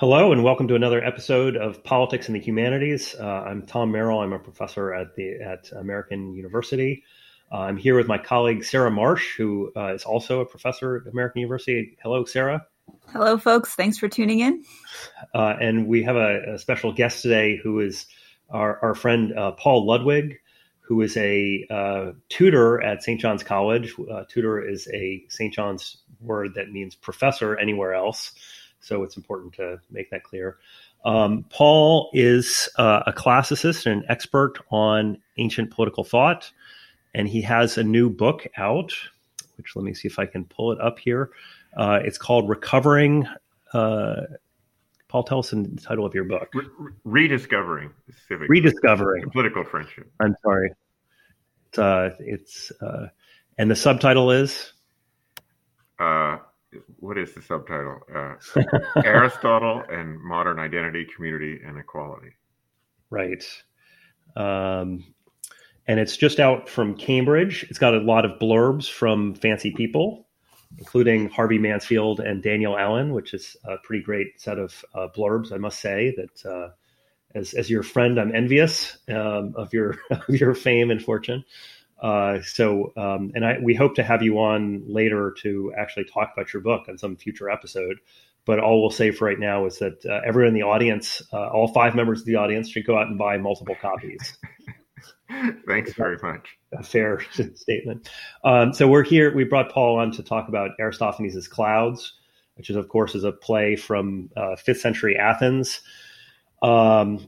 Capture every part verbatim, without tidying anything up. Hello, and welcome to another episode of Politics and the Humanities. Uh, I'm Tom Merrill. I'm a professor at the at American University. Uh, I'm here with my colleague, Sarah Marsh, who uh, is also a professor at American University. Hello, Sarah. Hello, folks. Thanks for tuning in. Uh, and we have a, a special guest today who is our, our friend, uh, Paul Ludwig, who is a uh, tutor at Saint John's College. Uh, tutor is a Saint John's word that means professor anywhere else. So it's important to make that clear. Um, Paul is uh, a classicist and an expert on ancient political thought, and he has a new book out, which let me see if I can pull it up here. Uh, it's called Recovering. Uh, Paul, tell us the title of your book. Re- rediscovering. Civic Rediscovering. Political Friendship. I'm sorry. It's, uh, it's uh, and the subtitle is? Uh What is the subtitle? Uh, Aristotle and Modern Identity, Community, and Equality. Right. Um, and it's just out from Cambridge. It's got a lot of blurbs from fancy people, including Harvey Mansfield and Daniel Allen, which is a pretty great set of uh, blurbs, I must say. That uh, as as your friend, I'm envious um, of your of your fame and fortune. Uh, so, um, and I, we hope to have you on later to actually talk about your book on some future episode, but all we'll say for right now is that, uh, everyone in the audience, uh, all five members of the audience should go out and buy multiple copies. Thanks very much. A fair statement. Um, so we're here, we brought Paul on to talk about Aristophanes' Clouds, which is of course is a play from, uh, fifth century Athens. Um,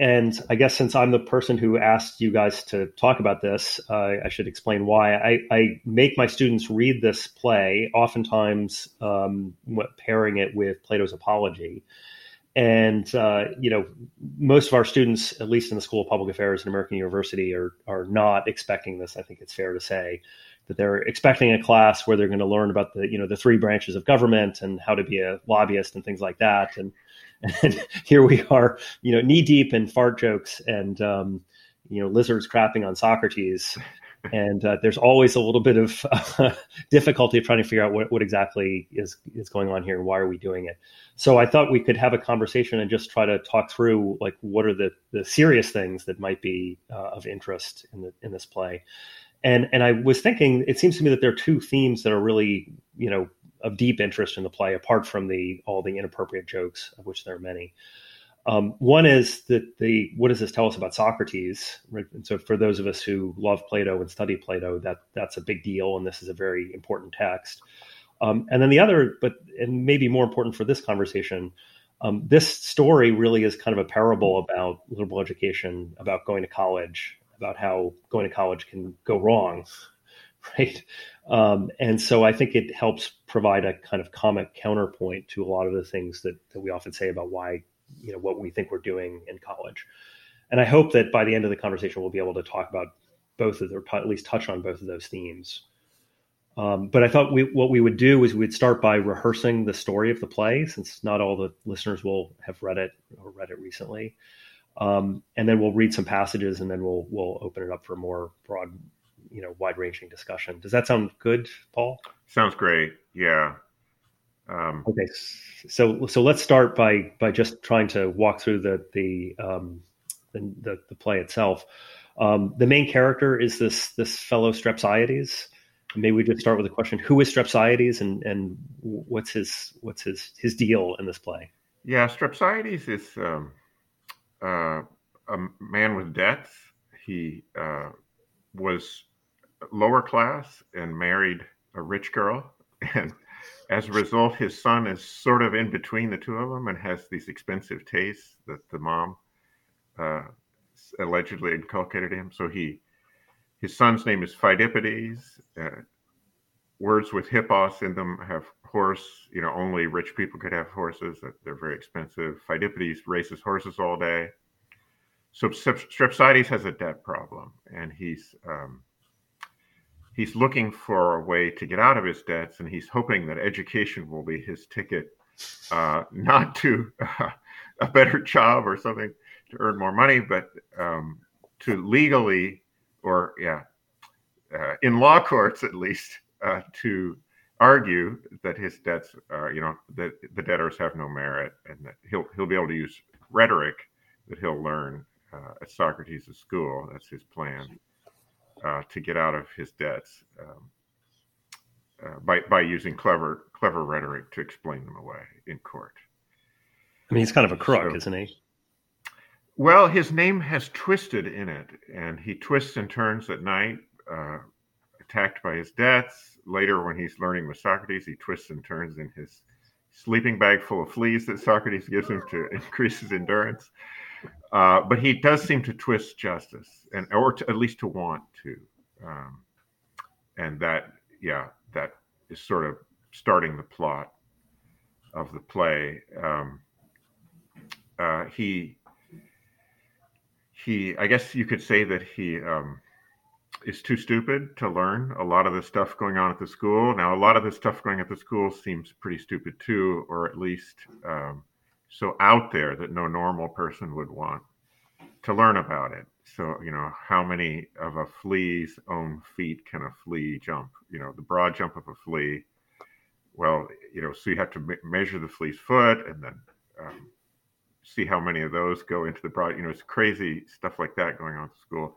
And I guess since I'm the person who asked you guys to talk about this, uh, I should explain why. I, I make my students read this play, oftentimes um, pairing it with Plato's Apology. And, uh, you know, most of our students, at least in the School of Public Affairs at American University, are are not expecting this. I think it's fair to say that they're expecting a class where they're going to learn about the, you know, the three branches of government and how to be a lobbyist and things like that. And And here we are, you know, knee deep in fart jokes and, um, you know, lizards crapping on Socrates. And uh, there's always a little bit of uh, difficulty of trying to figure out what, what exactly is, is going on here and why are we doing it. So I thought we could have a conversation and just try to talk through, like, what are the, the serious things that might be uh, of interest in the, in this play. And and I was thinking, it seems to me that there are two themes that are really, you know, of deep interest in the play, apart from the all the inappropriate jokes, of which there are many. Um, one is that the what does this tell us about Socrates? Right? And so for those of us who love Plato and study Plato, that that's a big deal, and this is a very important text. Um, and then the other, but and maybe more important for this conversation, um, this story really is kind of a parable about liberal education, about going to college, about how going to college can go wrong. Right. Um, and so I think it helps provide a kind of comic counterpoint to a lot of the things that, that we often say about why, you know, what we think we're doing in college. And I hope that by the end of the conversation, we'll be able to talk about both of the, or at least touch on both of those themes. Um, but I thought we, what we would do is we'd start by rehearsing the story of the play, since not all the listeners will have read it or read it recently. Um, and then we'll read some passages and then we'll, we'll open it up for more broad, you know, wide-ranging discussion. Does that sound good, Paul? Sounds great. Yeah. Um, okay. So, so let's start by by just trying to walk through the the um, the, the, the play itself. Um, the main character is this this fellow Strepsiades. Maybe we just start with a question: who is Strepsiades, and and what's his what's his his deal in this play? Yeah, Strepsiades is um, uh, a man with debts. He uh, was lower class and married a rich girl, and as a result his son is sort of in between the two of them and has these expensive tastes that the mom uh allegedly inculcated him. So he his son's name is Pheidippides. Uh, words with hippos in them have horse, you know, only rich people could have horses, that they're very expensive. Pheidippides races horses all day. So Strepsiades has a debt problem, and he's um He's looking for a way to get out of his debts, and he's hoping that education will be his ticket, uh, not to uh, a better job or something to earn more money, but um, to legally, or yeah, uh, in law courts at least, uh, to argue that his debts are, you know, that the debtors have no merit, and that he'll he'll be able to use rhetoric that he'll learn uh, at Socrates' school. That's his plan uh, to get out of his debts um, uh, by by using clever clever rhetoric to explain them away in court. I mean, he's kind of a crook, so, isn't he? Well, his name has twisted in it, and he twists and turns at night, uh, attacked by his debts. Later, when he's learning with Socrates, he twists and turns in his sleeping bag full of fleas that Socrates gives him to increase his endurance. Uh, but he does seem to twist justice, and or to, at least to want to. Um, and that, yeah, that is sort of starting the plot of the play. Um, uh, he... He, I guess you could say that he um, is too stupid to learn a lot of the stuff going on at the school. Now, a lot of the stuff going on at the school seems pretty stupid too, or at least um, so out there that no normal person would want to learn about it. So, you know, how many of a flea's own feet can a flea jump? You know, the broad jump of a flea. Well, you know, so you have to me- measure the flea's foot and then... Um, see how many of those go into the broad, you know, it's crazy stuff like that going on at school.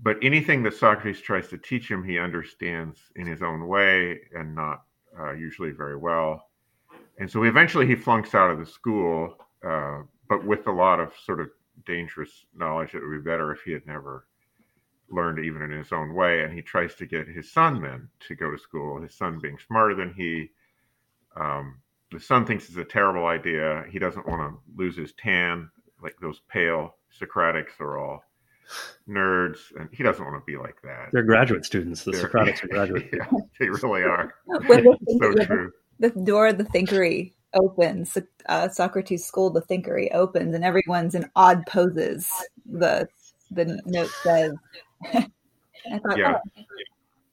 But anything that Socrates tries to teach him, he understands in his own way and not uh, usually very well. And so eventually he flunks out of the school, uh, but with a lot of sort of dangerous knowledge. It would be better if he had never learned even in his own way. And he tries to get his son then to go to school, his son being smarter than he, um, the son thinks it's a terrible idea. He doesn't want to lose his tan, like those pale Socratics are all nerds, and he doesn't want to be like that. They're graduate students. The They're, Socratics are graduate yeah, students. They really are. The thinker, so true. The door of the Thinkery opens, uh, Socrates' school, the Thinkery opens, and everyone's in odd poses. The the note says, I thought, yeah. oh,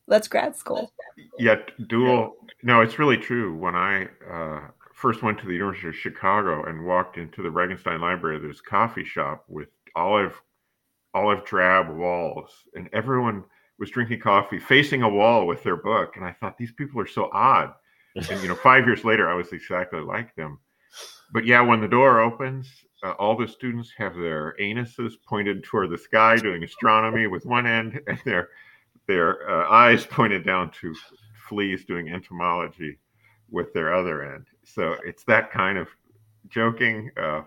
that's grad school. Yeah, dual... No, it's really true. When I uh, first went to the University of Chicago and walked into the Regenstein Library, there's coffee shop with olive olive drab walls, and everyone was drinking coffee facing a wall with their book. And I thought, these people are so odd. And, you know, five years later, I was exactly like them. But yeah, when the door opens, uh, all the students have their anuses pointed toward the sky, doing astronomy with one end, and their their uh, eyes pointed down to fleas doing entomology with their other end. So it's that kind of joking, uh,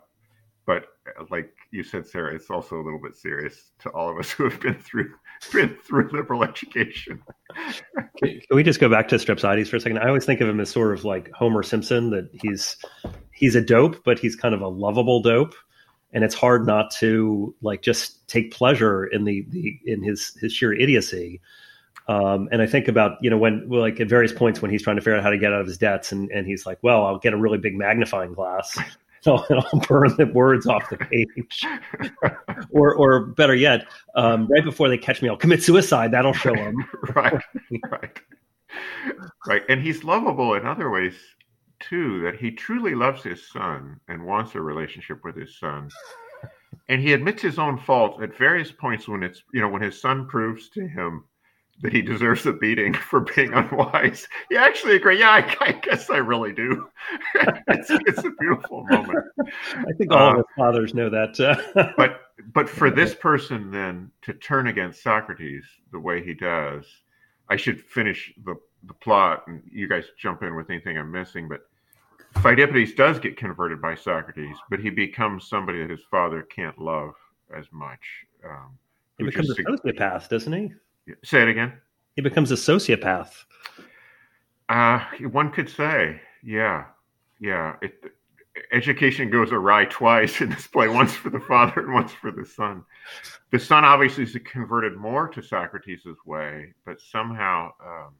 but like you said, Sarah, it's also a little bit serious to all of us who have been through been through liberal education. Can we just go back to Strepsiades for a second? I always think of him as sort of like Homer Simpson, that he's he's a dope, but he's kind of a lovable dope, and it's hard not to like just take pleasure in the, the in his his sheer idiocy. Um, and I think about, you know, when like at various points when he's trying to figure out how to get out of his debts, and, and he's like, well, I'll get a really big magnifying glass and I'll, and I'll burn the words off the page. or or better yet, um, right before they catch me, I'll commit suicide. That'll show them. Right, right, right. And he's lovable in other ways, too, that he truly loves his son and wants a relationship with his son. And he admits his own faults at various points when it's, you know, when his son proves to him that he deserves a beating for being unwise. He actually agrees, yeah, I, I guess I really do. it's, it's a beautiful moment. I think all um, of us fathers know that. but but for this person then to turn against Socrates the way he does, I should finish the, the plot, and you guys jump in with anything I'm missing, but Pheidippides does get converted by Socrates, but he becomes somebody that his father can't love as much. Um, he becomes a sociopath, doesn't he? Say it again. He becomes a sociopath. Uh, one could say, yeah, yeah. It, education goes awry twice in this play, once for the father and once for the son. The son obviously is converted more to Socrates' way, but somehow, um,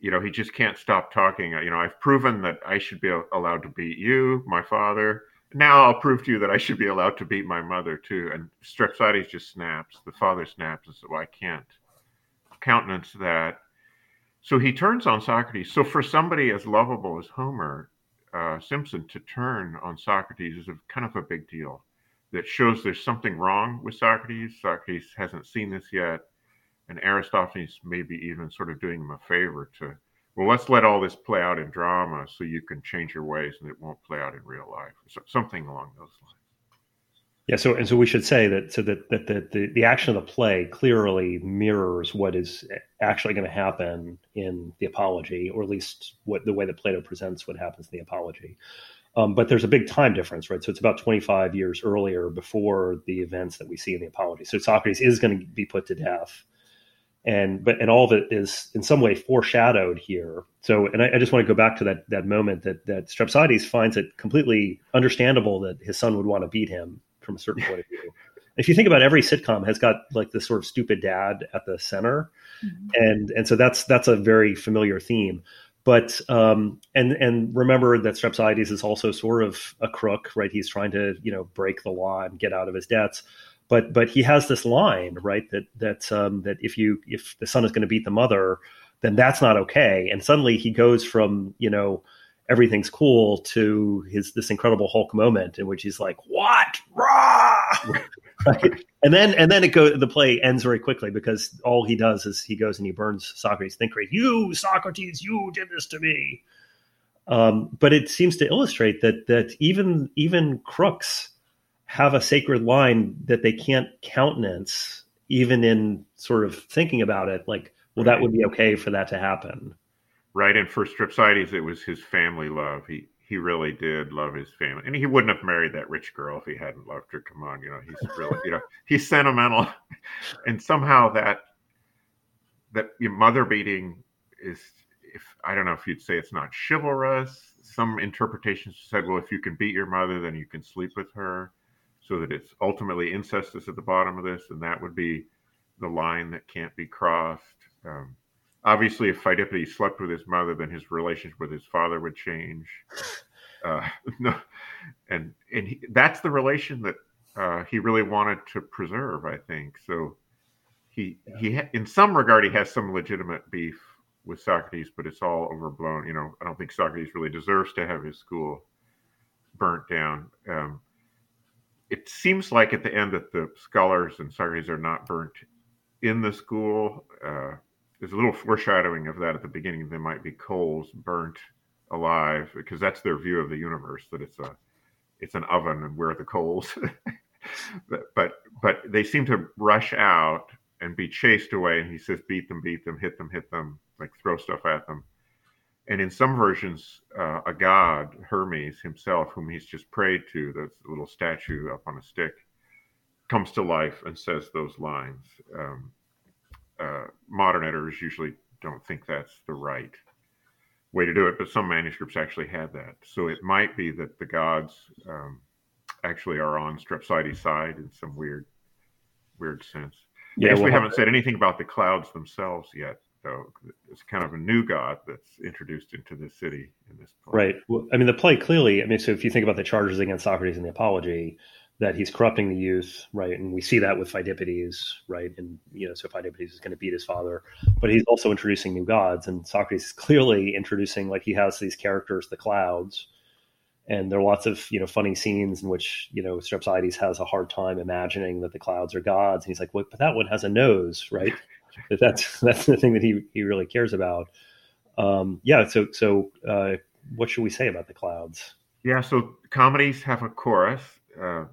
you know, he just can't stop talking. You know, I've proven that I should be allowed to beat you, my father. Now I'll prove to you that I should be allowed to beat my mother too. And Strepsiades just snaps. The father snaps and says, well, I can't countenance that. So he turns on Socrates. So for somebody as lovable as Homer uh, Simpson to turn on Socrates is a, kind of a big deal that shows there's something wrong with Socrates. Socrates hasn't seen this yet. and Aristophanes maybe even sort of doing them a favor to, well, let's let all this play out in drama so you can change your ways and it won't play out in real life, or so, something along those lines. Yeah, so and so we should say that so that, that the, the, the action of the play clearly mirrors what is actually going to happen in the Apology, or at least what the way that Plato presents what happens in the Apology. Um, but there's a big time difference, right? So it's about twenty-five years earlier before the events that we see in the Apology. So Socrates is going to be put to death. And but and all of it is in some way foreshadowed here. So and I, I just want to go back to that that moment that that Strepsiades finds it completely understandable that his son would want to beat him from a certain point of view. If you think about it, every sitcom has got like this sort of stupid dad at the center. Mm-hmm. And and so that's that's a very familiar theme. But um, and and remember that Strepsiades is also sort of a crook, right? He's trying to, you know, break the law and get out of his debts. But but he has this line, right, that that um, that if you if the son is going to beat the mother, then that's not okay. And suddenly he goes from, you know, everything's cool to his this incredible Hulk moment in which he's like, what? Rah! Right? And then and then it go the play ends very quickly because all he does is he goes and he burns Socrates' Thinkery. You, Socrates, you did this to me. Um, but it seems to illustrate that that even even crooks have a sacred line that they can't countenance, even in sort of thinking about it, like, well, that would be okay for that to happen. Right. And for Strepsiades, it was his family love. He he really did love his family. And he wouldn't have married that rich girl if he hadn't loved her. Come on, you know, he's really, you know, he's sentimental. And somehow that that your mother beating is, if I don't know if you'd say it's not chivalrous. Some interpretations said, well, if you can beat your mother, then you can sleep with her, so that it's ultimately incest is at the bottom of this, and that would be the line that can't be crossed. Um, Obviously, if Pheidippides slept with his mother, then his relationship with his father would change. Uh, no, and and he, that's the relation that uh, he really wanted to preserve, I think. So he yeah. he ha- in some regard, he has some legitimate beef with Socrates, but it's all overblown. You know, I don't think Socrates really deserves to have his school burnt down. Um, it seems like at the end that the scholars and Socrates are not burnt in the school. Uh, There's a little foreshadowing of that at the beginning. They might be coals burnt alive because that's their view of the universe, that it's a, it's an oven and where are the coals. but, but but they seem to rush out and be chased away. And he says, beat them, beat them, hit them, hit them, like throw stuff at them. And in some versions, uh, a god, Hermes himself, whom he's just prayed to, that's a little statue up on a stick, comes to life and says those lines. Um, Uh, modern editors usually don't think that's the right way to do it, but some manuscripts actually had that. So it might be that the gods um, actually are on Strepsiades' side in some weird, weird sense. Yeah, I guess we'll we haven't have said anything about the clouds themselves yet, though. It's kind of a new god that's introduced into this city in this play. Right. Well, I mean, the play clearly, I mean, so if you think about the charges against Socrates in the Apology, that he's corrupting the youth, right? And we see that with Pheidippides, right? And, you know, so Pheidippides is going to beat his father, but he's also introducing new gods. And Socrates is clearly introducing, like, he has these characters, the clouds, and there are lots of, you know, funny scenes in which, you know, Strepsiades has a hard time imagining that the clouds are gods. And he's like, well, but that one has a nose, right? But that's, that's the thing that he, he really cares about. Um, yeah. So, so uh, what should we say about the clouds? Yeah. So comedies have a chorus, uh,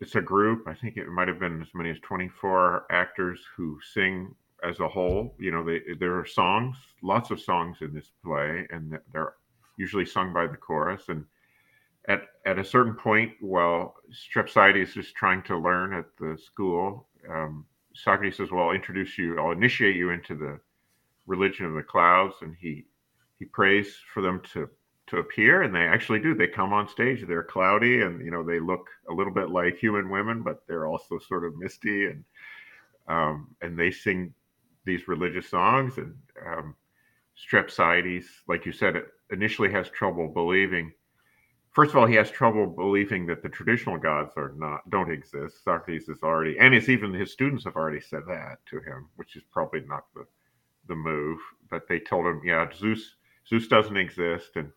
it's a group. I think it might have been as many as twenty-four actors who sing as a whole. You know, they, there are songs, lots of songs in this play, and they're usually sung by the chorus. And at at a certain point, while Strepsiades is trying to learn at the school, um, Socrates says, well, I'll introduce you, I'll initiate you into the religion of the clouds. And he he prays for them to to appear, and they actually do. They come on stage, they're cloudy, and, you know, they look a little bit like human women, but they're also sort of misty, and um, and they sing these religious songs. And um, Strepsiades, like you said, it initially has trouble believing. First of all, he has trouble believing that the traditional gods are not, don't exist. Socrates is already, and it's even his students have already said that to him, which is probably not the, the move, but they told him, yeah, Zeus, Zeus doesn't exist. And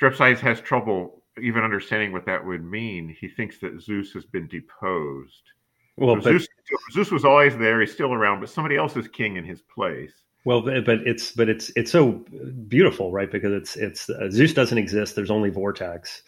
Strepsiades has trouble even understanding what that would mean. He thinks that Zeus has been deposed, Well, so but, Zeus, Zeus was always there. He's still around, but somebody else is king in his place. Well, but it's but it's it's so beautiful, right? Because it's it's uh, Zeus doesn't exist. There's only vortex.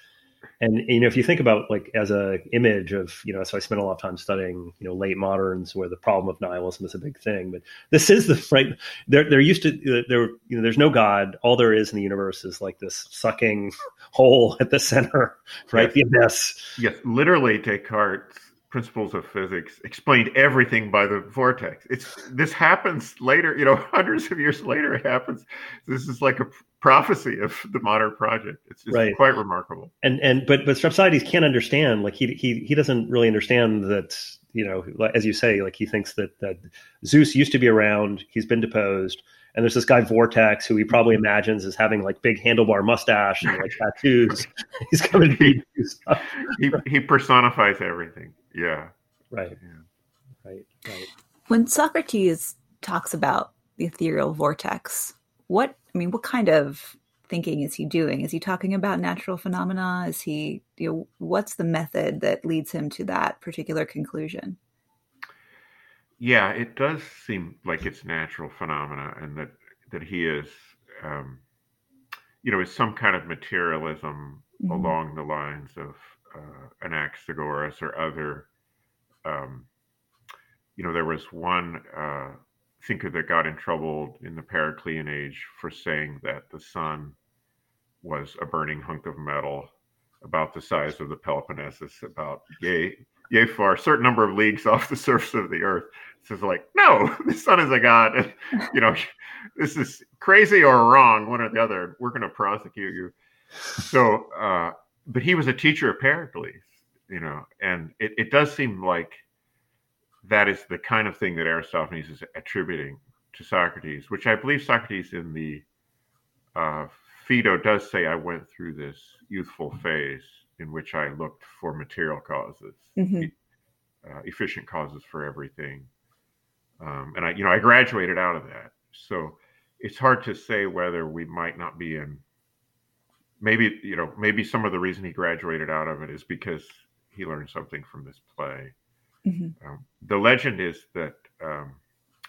And, you know, if you think about, like, as a image of, you know, so I spent a lot of time studying, you know, late moderns where the problem of nihilism is a big thing. But this is the right there. They're used to there. You know, there's no God. All there is in the universe is like this sucking hole at the center. Right. Yes. The abyss. Yes. Literally, Descartes' Principles of Physics explained everything by the vortex. It's this happens later, you know, hundreds of years later, it happens. This is like a prophecy of the modern project. It's just right. Quite remarkable. And and but but Strepsiades can't understand. Like he he he doesn't really understand that, you know, as you say, like he thinks that that Zeus used to be around. He's been deposed, and there's this guy Vortex who he probably imagines as having like big handlebar mustache and like tattoos. He's coming to be he, he personifies everything. Yeah. Right. Yeah. Right. Right. When Socrates talks about the ethereal vortex, what I mean, what kind of thinking is he doing? Is he talking about natural phenomena? Is he, you know, what's the method that leads him to that particular conclusion? Yeah, it does seem like it's natural phenomena, and that that he is, um, you know, is some kind of materialism mm-hmm. along the lines of uh, Anaxagoras or other. Um, you know, there was one. Uh, thinker that got in trouble in the Periclean age for saying that the sun was a burning hunk of metal about the size of the Peloponnesus, about yay, yay far, a certain number of leagues off the surface of the earth. So it's like, no, the sun is a god. And, you know, this is crazy or wrong, one or the other. We're going to prosecute you. So, uh, but he was a teacher of Pericles, you know, and it, it does seem like that is the kind of thing that Aristophanes is attributing to Socrates, which I believe Socrates in the uh, Phaedo does say, I went through this youthful phase in which I looked for material causes, mm-hmm. uh, efficient causes for everything. Um, and I, you know, I graduated out of that. So it's hard to say whether we might not be in, maybe, you know, maybe some of the reason he graduated out of it is because he learned something from this play. Mm-hmm. Um, the legend is that um,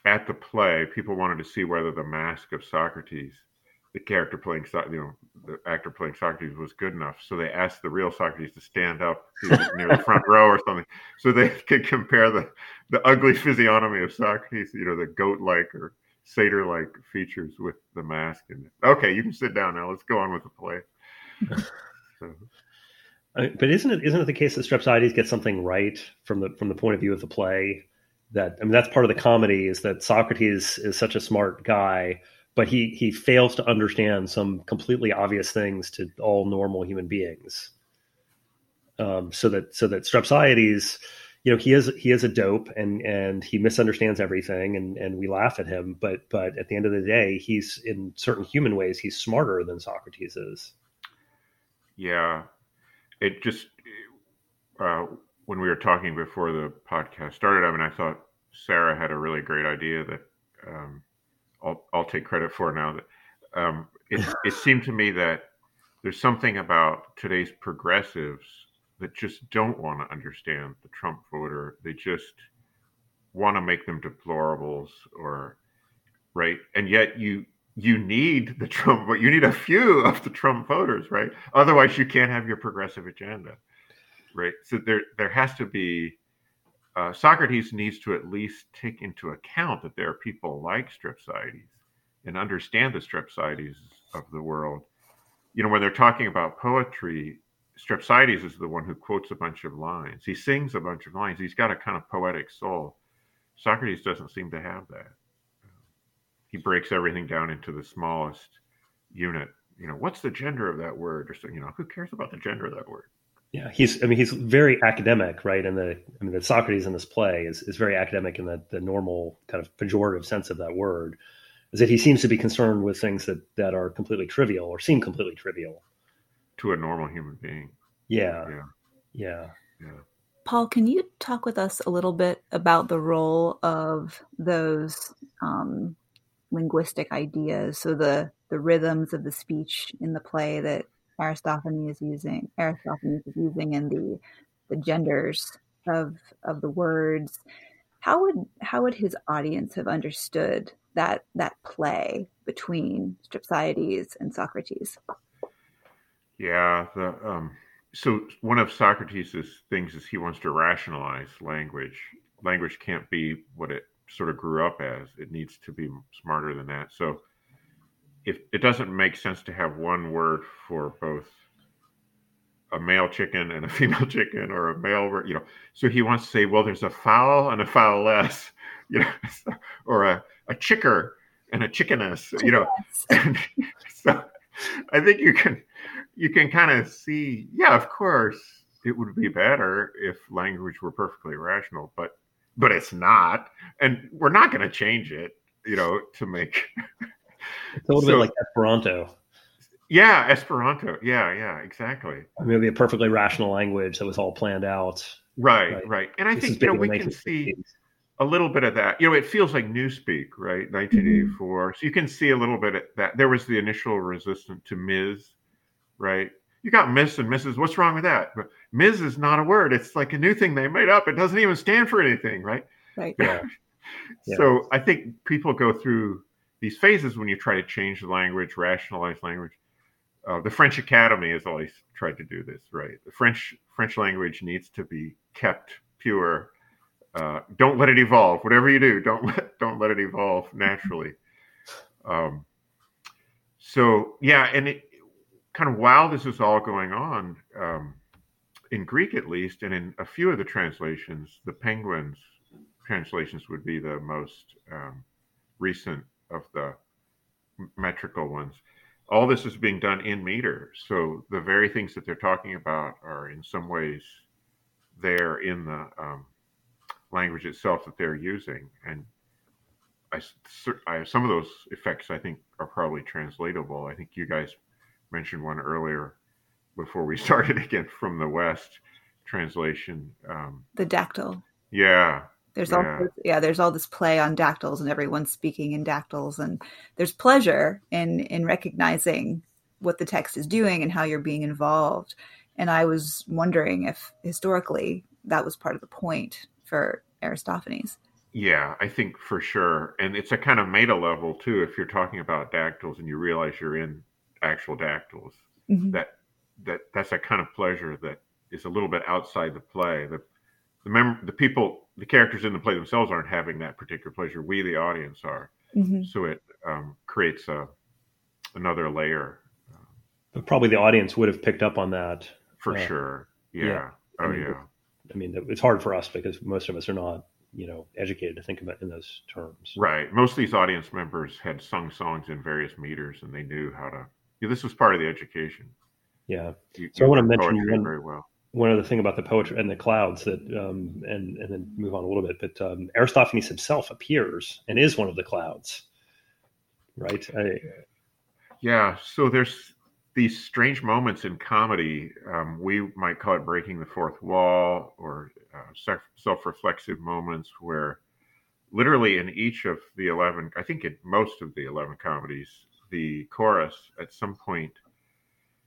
at the play, people wanted to see whether the mask of Socrates, the character playing, so- you know, the actor playing Socrates, was good enough. So they asked the real Socrates to stand up near the front row or something, so they could compare the, the ugly physiognomy of Socrates, you know, the goat-like or satyr-like features with the mask. And okay, you can sit down now. Let's go on with the play. So. But isn't it isn't it the case that Strepsiades gets something right from the from the point of view of the play? That I mean, that's part of the comedy, is that Socrates is such a smart guy, but he he fails to understand some completely obvious things to all normal human beings. Um, so that so that Strepsiades, you know, he is he is a dope, and and he misunderstands everything, and and we laugh at him. But but at the end of the day, he's in certain human ways he's smarter than Socrates is. Yeah. It just, uh, when we were talking before the podcast started, I mean, I thought Sarah had a really great idea that um, I'll, I'll take credit for now. That um, it, it seemed to me that there's something about today's progressives that just don't want to understand the Trump voter. They just want to make them deplorables, or, right? And yet you... You need the Trump, but you need a few of the Trump voters, right? Otherwise, you can't have your progressive agenda, right? So there, there has to be. Uh, Socrates needs to at least take into account that there are people like Strepsiades, and understand the Strepsiades of the world. You know, when they're talking about poetry, Strepsiades is the one who quotes a bunch of lines. He sings a bunch of lines. He's got a kind of poetic soul. Socrates doesn't seem to have that. He breaks everything down into the smallest unit. You know, what's the gender of that word? Or so, you know, who cares about the gender of that word? Yeah, he's. I mean, he's very academic, right? And the, I mean, the Socrates in this play is is very academic in the the normal kind of pejorative sense of that word. Is that he seems to be concerned with things that that are completely trivial or seem completely trivial to a normal human being. Yeah, yeah, yeah. yeah. Paul, can you talk with us a little bit about the role of those? Um, linguistic ideas, so the the rhythms of the speech in the play that Aristophanes is using, Aristophanes is using, and the the genders of of the words, how would how would his audience have understood that that play between Strepsiades and Socrates? Yeah, the, um, so one of Socrates' things is he wants to rationalize language. Language can't be what it sort of grew up as. It needs to be smarter than that. So if it doesn't make sense to have one word for both a male chicken and a female chicken, or a male, you know, so he wants to say, well, there's a fowl and a fowless, you know, or a, a chicker and a chickeness, you know. And so I think you can, you can kind of see, yeah, of course it would be better if language were perfectly rational, but, but it's not, and we're not going to change it, you know, to make. It's a little so, bit like Esperanto. Yeah, Esperanto. Yeah, yeah, exactly. I mean, it'd be a perfectly rational language that was all planned out. Right, right. right. And I this think, you know, we can see a little bit of that. You know, it feels like Newspeak, right? nineteen eighty-four. Mm-hmm. So you can see a little bit of that. There was the initial resistance to Miz, right? You got Miss and Missus What's wrong with that? But Miz is not a word. It's like a new thing they made up. It doesn't even stand for anything, right? Right. Yeah. yeah. So I think people go through these phases when you try to change the language, rationalize language. Uh, the French Academy has always tried to do this, right? The French French language needs to be kept pure. Uh, don't let it evolve. Whatever you do, don't let don't let it evolve naturally. Um, so yeah, and it, kind of while this is all going on, um, in Greek at least, and in a few of the translations, the Penguin's translations would be the most um, recent of the metrical ones. All this is being done in meter. So the very things that they're talking about are in some ways there in the um, language itself that they're using. And I, I, some of those effects, I think, are probably translatable. I think you guys mentioned one earlier before we started again from the West translation. Um, the dactyl. Yeah. There's yeah. all yeah, there's all this play on dactyls, and everyone's speaking in dactyls, and there's pleasure in in recognizing what the text is doing and how you're being involved. And I was wondering if historically that was part of the point for Aristophanes. Yeah, I think for sure. And it's a kind of meta level too, if you're talking about dactyls and you realize you're in actual dactyls. Mm-hmm. That that that's a kind of pleasure that is a little bit outside the play. The the mem- the people The characters in the play themselves aren't having that particular pleasure. We, the audience, are. Mm-hmm. So it um, creates a, another layer. But probably the audience would have picked up on that. For uh, sure. Yeah. yeah. Oh, I mean, yeah. I mean, it's hard for us because most of us are not, you know, educated to think about in those terms. Right. Most of these audience members had sung songs in various meters, and they knew how to. You know, this was part of the education. Yeah. You, so you I want to mention one, very well. One other thing about the poetry and the clouds that, um, and, and then move on a little bit, but um, Aristophanes himself appears and is one of the clouds, right? I, yeah. So there's these strange moments in comedy. Um, we might call it breaking the fourth wall, or uh, self-reflexive moments where literally in each of the eleven, I think in most of the eleven comedies, the chorus at some point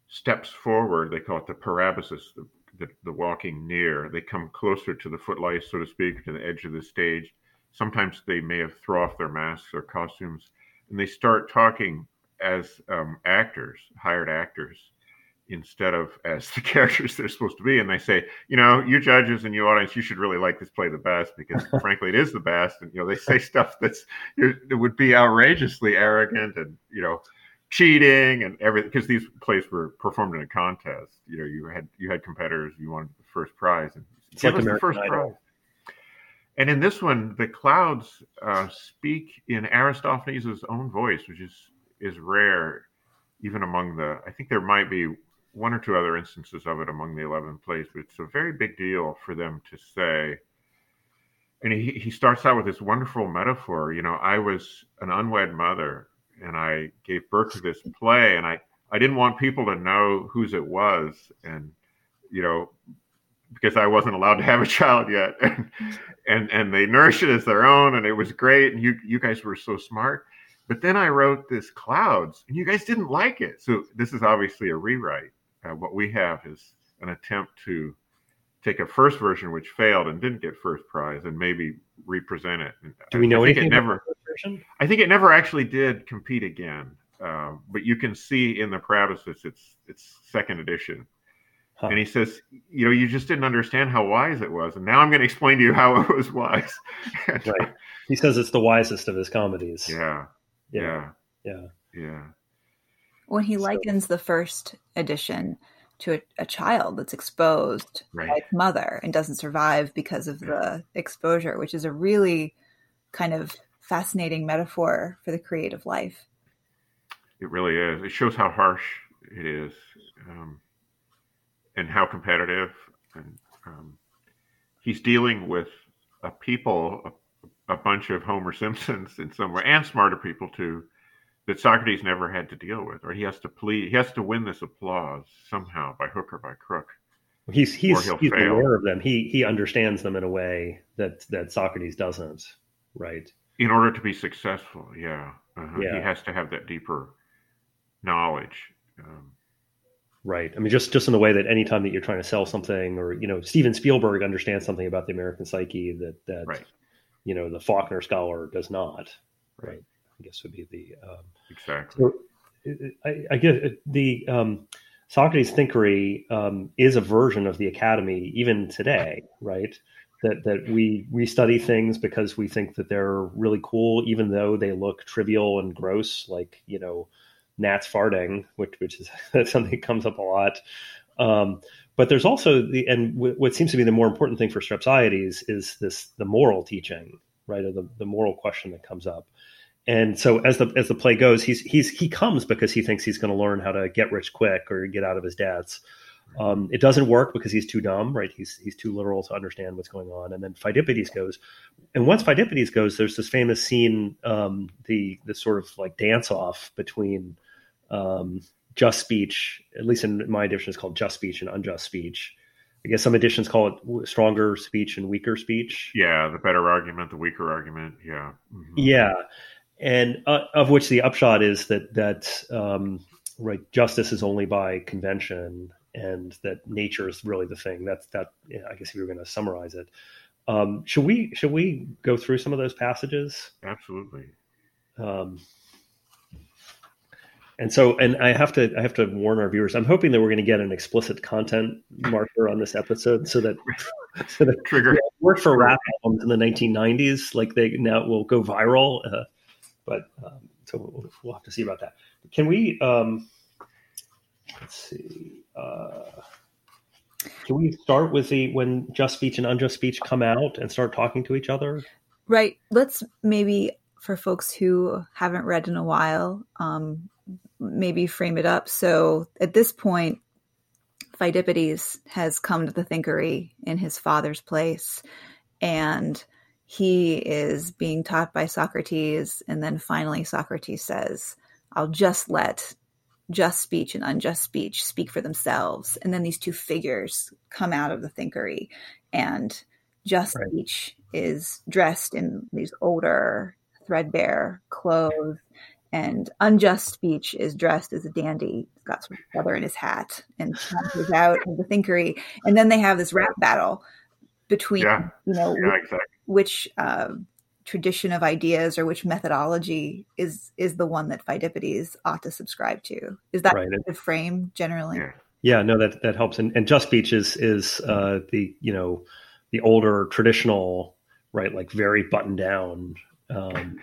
steps forward. They call it the parabasis, the The, the walking near. They come closer to the footlights, so to speak, to the edge of the stage. Sometimes they may have thrown off their masks or costumes, and they start talking as um, actors, hired actors, instead of as the characters they're supposed to be. And they say, you know, you judges and you audience, you should really like this play the best because, frankly, it is the best. And, you know, they say stuff that's it would be outrageously arrogant and, you know, cheating and everything, because these plays were performed in a contest. You know, you had you had competitors. You wanted the first prize, and it's like the first prize. And in this one, the clouds uh, speak in Aristophanes' own voice, which is is rare, even among the. I think there might be one or two other instances of it among the eleven plays, but it's a very big deal for them to say. And he he starts out with this wonderful metaphor. You know, I was an unwed mother, and I gave birth to this play, and I, I didn't want people to know whose it was, and, you know, because I wasn't allowed to have a child yet, and and, and they nourished it as their own, and it was great, and you, you guys were so smart. But then I wrote this Clouds, and you guys didn't like it. So this is obviously a rewrite. Uh, what we have is an attempt to take a first version which failed and didn't get first prize and maybe represent it. Do we know I think anything it never, about the version? I think it never actually did compete again. Uh, but you can see in the Parabasis, it's it's second edition. Huh. And he says, you know, you just didn't understand how wise it was. And now I'm going to explain to you how it was wise. and, right. He says it's the wisest of his comedies. Yeah. Yeah. Yeah. Yeah. When he likens so. the first edition to a, a child that's exposed right. by its mother and doesn't survive because of yeah. the exposure, which is a really kind of fascinating metaphor for the creative life. It really is. It shows how harsh it is. Um, and how competitive, and um, he's dealing with a people, a, a bunch of Homer Simpsons in some way, and smarter people too, that Socrates never had to deal with. Or he has to plead, he has to win this applause somehow by hook or by crook. He's he's, he's aware of them. He he understands them in a way that that Socrates doesn't, right? In order to be successful, yeah, uh-huh. yeah. he has to have that deeper knowledge. Um, Right. I mean, just, just in the way that anytime that you're trying to sell something, or, you know, Steven Spielberg understands something about the American psyche that, that right. you know, the Faulkner scholar does not. Right. right. I guess would be the. Um, exactly. So I, I guess the um, Socrates Thinkery um, is a version of the academy even today. Right. That that we, we study things because we think that they're really cool, even though they look trivial and gross, like, you know, gnats farting, which which is that's something that comes up a lot. Um, but there's also the and w- what seems to be the more important thing for Strepsiades is this the moral teaching, right? Or the, the moral question that comes up. And so as the as the play goes, he's he's he comes because he thinks he's going to learn how to get rich quick or get out of his debts. Um, it doesn't work because he's too dumb, right? He's he's too literal to understand what's going on. And then Pheidippides goes, and once Pheidippides goes, there's this famous scene, um, the the sort of like dance off between. Um, just speech, at least in my edition, is called just speech and unjust speech. I guess some editions call it stronger speech and weaker speech. Yeah, the better argument, the weaker argument. Yeah, mm-hmm. yeah, and uh, of which the upshot is that that um, right justice is only by convention, and that nature is really the thing. That's that. Yeah, I guess if you were going to summarize it, um, should we should we go through some of those passages? Absolutely. Um, And so, and I have to, I have to warn our viewers. I'm hoping that we're going to get an explicit content marker on this episode, so that, so that trigger yeah, work for rap albums in the nineteen nineties, like they now will go viral. Uh, but um, so we'll, we'll have to see about that. Can we? Um, let's see. Uh, can we start with the when just speech and unjust speech come out and start talking to each other? Right. Let's maybe for folks who haven't read in a while. Um, maybe frame it up. So at this point, Pheidippides has come to the Thinkery in his father's place, and he is being taught by Socrates. And then finally Socrates says, I'll just let just speech and unjust speech speak for themselves. And then these two figures come out of the Thinkery, and just right. speech is dressed in these older threadbare clothes, and unjust speech is dressed as a dandy. He's got some feather in his hat and comes out of the Thinkery. And then they have this rap battle between, yeah. you know, yeah, which, exactly. which uh, tradition of ideas or which methodology is is the one that Pheidippides ought to subscribe to. Is that right. the frame generally? Yeah, yeah no, that, that helps. And, and just speech is is uh, the, you know, the older traditional, right, like very buttoned down um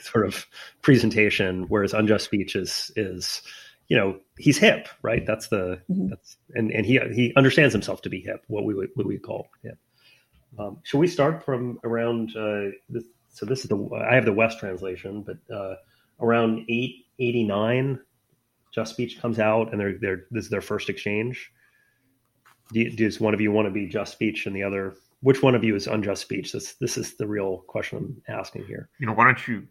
sort of presentation, whereas unjust speech is is you know he's hip, right? That's the mm-hmm. that's and and he he understands himself to be hip, what we would what we call hip. Um, should we start from around uh, this, so this is the I have the West translation, but uh, around eight eighty-nine, just speech comes out, and they're they're this is their first exchange. Do, does one of you want to be just speech, and the other? Which one of you is unjust speech? This this is the real question I'm asking here. You know, why don't you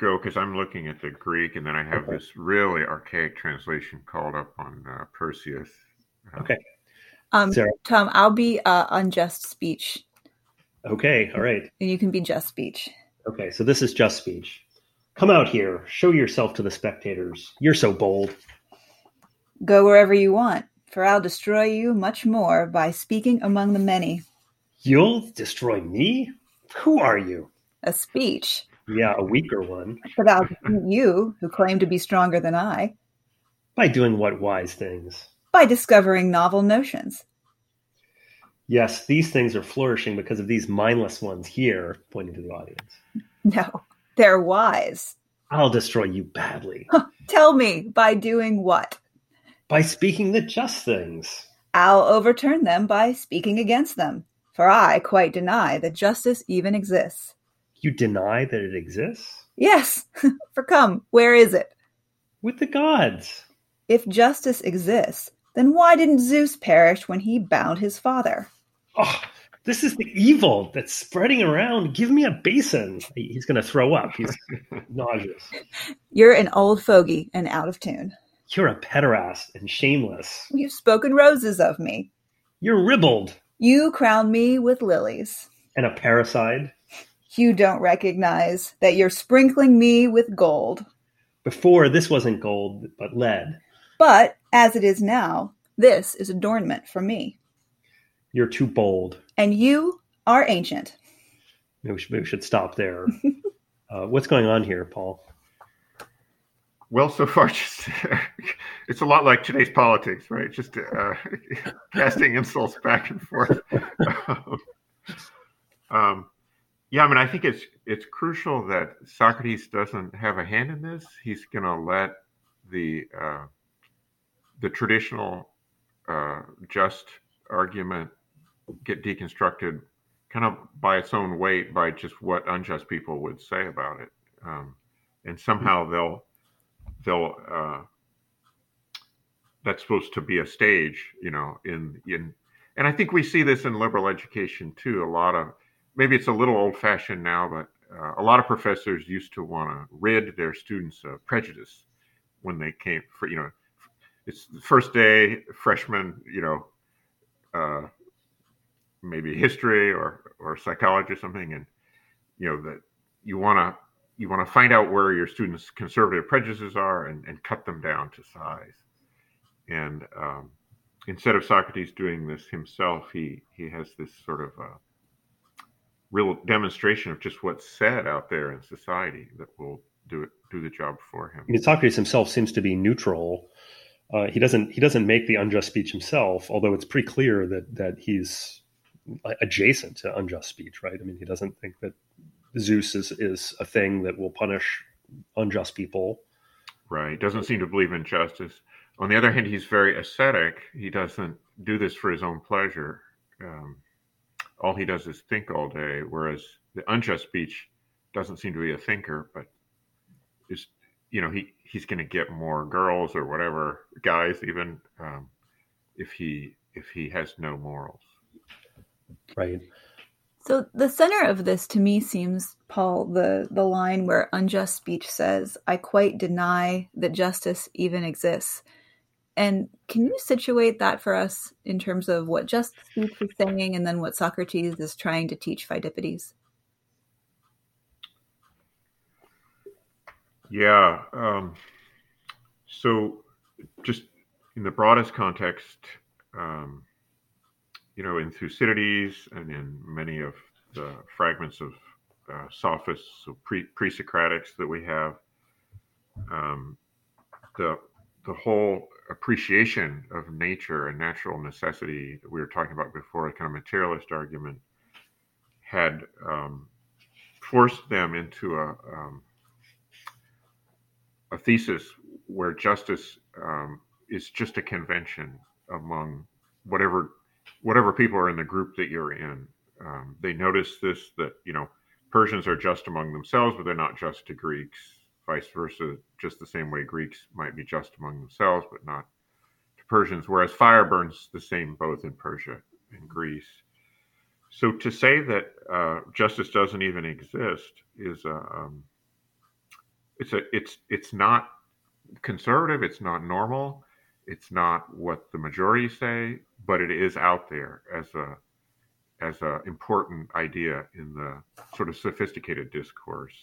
go, because I'm looking at the Greek, and then I have okay. this really archaic translation called up on uh, Perseus. Uh, okay. Um, Sarah. Tom, I'll be uh, unjust speech. Okay, all right. And you can be just speech. Okay, so this is just speech. Come out here. Show yourself to the spectators. You're so bold. Go wherever you want. for I'll destroy you much more by speaking among the many. You'll destroy me? Who are you? A speech. Yeah, a weaker one. But I'll defeat you, who claim to be stronger than I. By doing what wise things? By discovering novel notions. Yes, these things are flourishing because of these mindless ones here, pointing to the audience. No, they're wise. I'll destroy you badly. Tell me, by doing what? By speaking the just things. I'll overturn them by speaking against them, for I quite deny that justice even exists. You deny that it exists? Yes, for come, where is it? With the gods. If justice exists, then why didn't Zeus perish when he bound his father? Oh, this is the evil that's spreading around. Give me a basin. He's going to throw up. He's nauseous. You're an old fogey and out of tune. You're a pederast and shameless. You've spoken roses of me. You're ribald. You crown me with lilies. And a parricide. You don't recognize that you're sprinkling me with gold. Before, this wasn't gold, but lead. But, as it is now, this is adornment for me. You're too bold. And you are ancient. Maybe we should, maybe we should stop there. uh, what's going on here, Paul? Well, so far, just, it's a lot like today's politics, right? Just uh, casting insults back and forth. um, yeah, I mean, I think it's it's crucial that Socrates doesn't have a hand in this. He's going to let the... Uh, the traditional uh, just argument get deconstructed kind of by its own weight by just what unjust people would say about it. Um, and somehow they'll, they'll uh, that's supposed to be a stage, you know, in, in, and I think we see this in liberal education too. A lot of, maybe it's a little old fashioned now, but uh, a lot of professors used to want to rid their students of prejudice when they came for, you know, it's the first day, freshman, you know, uh, maybe history or, or psychology or something. And, you know, that you want to you want to find out where your students' conservative prejudices are and, and cut them down to size. And um, instead of Socrates doing this himself, he, he has this sort of uh, real demonstration of just what's said out there in society that will do it do the job for him. I mean, Socrates himself seems to be neutral. Uh, he doesn't. He doesn't make the unjust speech himself, although it's pretty clear that that he's adjacent to unjust speech, right? I mean, he doesn't think that Zeus is, is a thing that will punish unjust people, right? Doesn't seem to believe in justice. On the other hand, he's very ascetic. He doesn't do this for his own pleasure. Um, all he does is think all day. Whereas the unjust speech doesn't seem to be a thinker, but is. You know, he, he's going to get more girls or whatever, guys even, um, if he if he has no morals. Right. So the center of this to me seems, Paul, the, the line where unjust speech says, I quite deny that justice even exists. And can you situate that for us in terms of what just speech is saying and then what Socrates is trying to teach Pheidippides? Yeah. Um, so just in the broadest context, um, you know, in Thucydides and in many of the fragments of uh, sophists, so pre, pre-Socratics that we have, um, the the whole appreciation of nature and natural necessity that we were talking about before, a kind of materialist argument, had um, forced them into a... Um, a thesis where justice um, is just a convention among whatever whatever people are in the group that you're in. Um, they notice this, that, you know, Persians are just among themselves, but they're not just to Greeks, vice versa, just the same way Greeks might be just among themselves, but not to Persians, whereas fire burns the same both in Persia and Greece. So to say that uh, justice doesn't even exist is... Uh, um, It's a, it's it's not conservative. It's not normal. It's not what the majority say, but it is out there as a as a important idea in the sort of sophisticated discourse.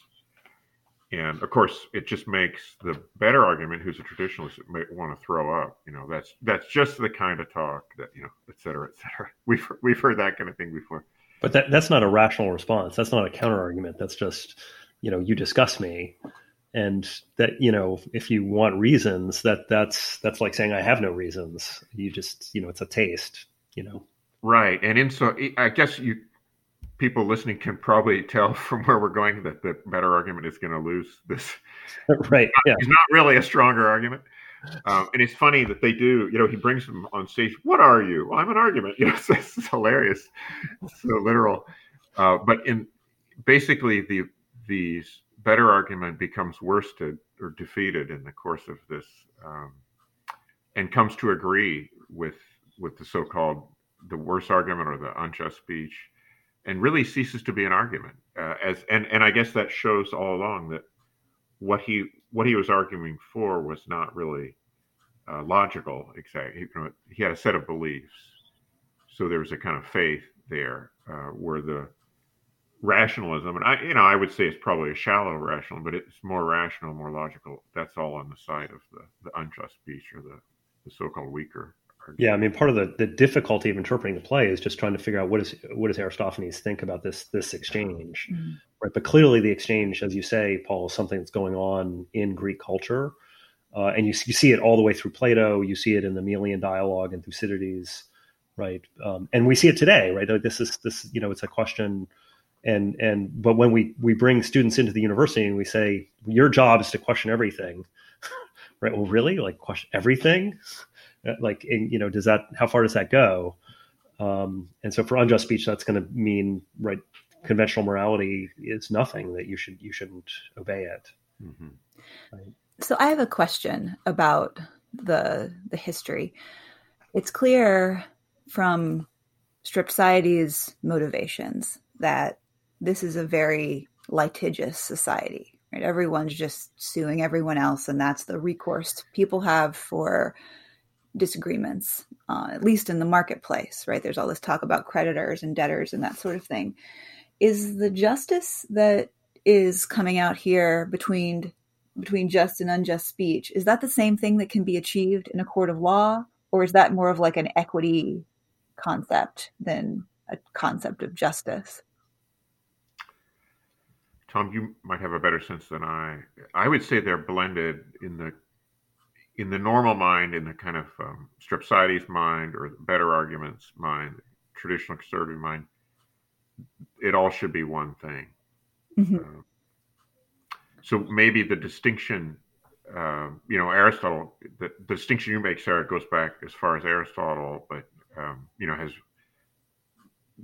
And of course, it just makes the better argument, who's a traditionalist, might want to throw up. You know, that's that's just the kind of talk that, you know, et cetera, et cetera. We've we've heard that kind of thing before. But that that's not a rational response. That's not a counter argument. That's just, you know, you disgust me, and that, you know, if you want reasons, that that's that's like saying I have no reasons. You just, you know, it's a taste, you know. Right, and in so I guess you. People listening can probably tell from where we're going that the better argument is going to lose this. Right. Yeah. It's not really a stronger argument. Um, and it's funny that they do, you know, he brings them on stage. What are you? Well, I'm an argument. You know, so it's hilarious. It's so literal. Uh, but in basically the, the better argument becomes worsted or defeated in the course of this, um, and comes to agree with, with the so-called the worse argument or the unjust speech. And really ceases to be an argument, uh, as and, and I guess that shows all along that what he what he was arguing for was not really uh, logical. Exactly, you know, he had a set of beliefs, so there was a kind of faith there, uh, where the rationalism, and I you know I would say it's probably a shallow rational, but it's more rational, more logical. That's all on the side of the, the unjust speech or the, the so-called weaker. Yeah, I mean, part of the, the difficulty of interpreting the play is just trying to figure out what is what does Aristophanes think about this this exchange, mm-hmm. right? But clearly, the exchange, as you say, Paul, is something that's going on in Greek culture, uh, and you you see it all the way through Plato. You see it in the Melian dialogue and Thucydides, right? Um, and we see it today, right? Like this is this you know it's a question, and and but when we we bring students into the university and we say your job is to question everything, right? Well, really, like question everything. Like, you know, does that, how far does that go? Um, and so for unjust speech, that's going to mean, right, conventional morality is nothing, that you should, you shouldn't obey it. Mm-hmm. Right. So I have a question about the, the history. It's clear from Strepsiades' motivations that this is a very litigious society, right? Everyone's just suing everyone else. And that's the recourse people have for disagreements, uh, at least in the marketplace, right? There's all this talk about creditors and debtors and that sort of thing. Is the justice that is coming out here between between just and unjust speech, is that the same thing that can be achieved in a court of law? Or is that more of like an equity concept than a concept of justice? Tom, you might have a better sense than I. I would say they're blended in the in the normal mind, in the kind of um, Strepsiades mind or better arguments mind, traditional conservative mind, it all should be one thing. Mm-hmm. Uh, so maybe the distinction, uh, you know, Aristotle, the, the distinction you make, Sarah, goes back as far as Aristotle, but, um, you know, has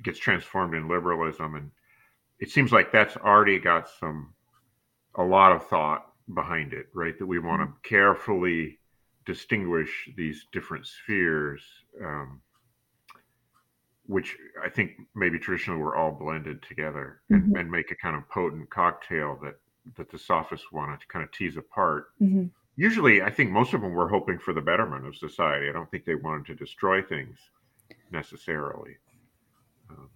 gets transformed in liberalism. And it seems like that's already got some, a lot of thought behind it, right? That we want to mm-hmm. carefully distinguish these different spheres, um, which I think maybe traditionally were all blended together mm-hmm. and, and make a kind of potent cocktail that, that the sophists want to kind of tease apart. Mm-hmm. Usually, I think most of them were hoping for the betterment of society. I don't think they wanted to destroy things necessarily. Um,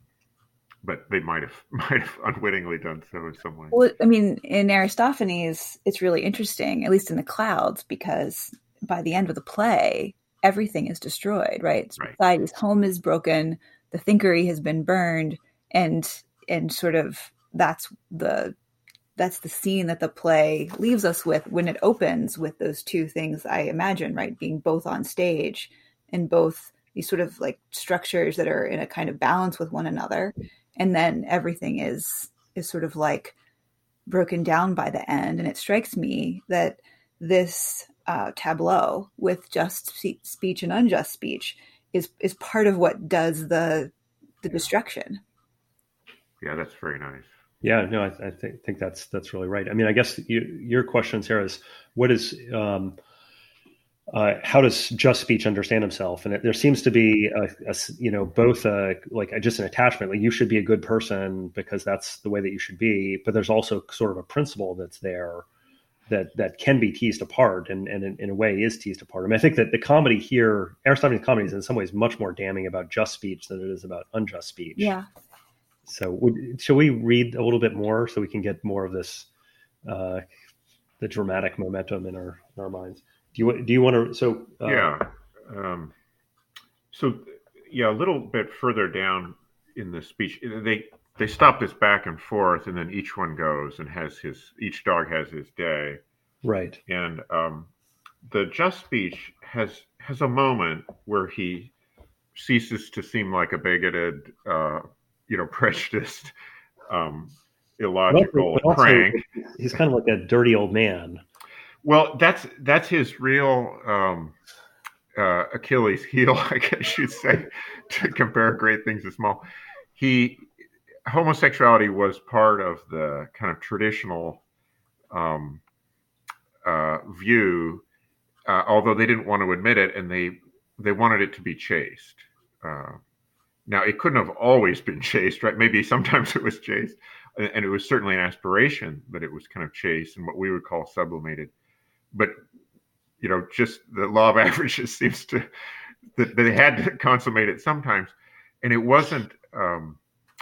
but they might have might have unwittingly done so in some way. Well, I mean, in Aristophanes, it's really interesting, at least in the Clouds, because by the end of the play, everything is destroyed, right? Right. Society's home is broken, the Thinkery has been burned, and and sort of that's the that's the scene that the play leaves us with when it opens with those two things, I imagine, right? Being both on stage and both these sort of like structures that are in a kind of balance with one another. And then everything is is sort of like broken down by the end. And it strikes me that this uh, tableau with just speech and unjust speech is is part of what does the the destruction. Yeah, that's very nice. Yeah, no, I, I think think that's that's really right. I mean, I guess you, your question, Sarah, is what is um, uh, how does just speech understand himself? And it, there seems to be, a, a, you know, both a, like a, just an attachment, like you should be a good person because that's the way that you should be. But there's also sort of a principle that's there that, that can be teased apart and, and in, in a way is teased apart. I mean, I think that the comedy here, Aristophanes' comedy is in some ways much more damning about just speech than it is about unjust speech. Yeah. So would, should we read a little bit more so we can get more of this uh, the dramatic momentum in our in our minds. Do you do you want to? So uh, yeah, um, so yeah, a little bit further down in the speech, they they stop this back and forth, and then each one goes and has his each dog has his day. Right. And um, the just speech has has a moment where he ceases to seem like a bigoted, uh, you know, prejudiced, um, illogical but also, crank. But also, he's kind of like a dirty old man. Well, that's that's his real um, uh, Achilles heel, I guess you'd say, to compare great things to small. He homosexuality was part of the kind of traditional um, uh, view, uh, although they didn't want to admit it, and they they wanted it to be chaste. Uh, now, it couldn't have always been chaste, right? Maybe sometimes it was chaste, and it was certainly an aspiration, but it was kind of chaste and what we would call sublimated. But, you know, just the law of averages seems to, that they had to consummate it sometimes. And it wasn't um,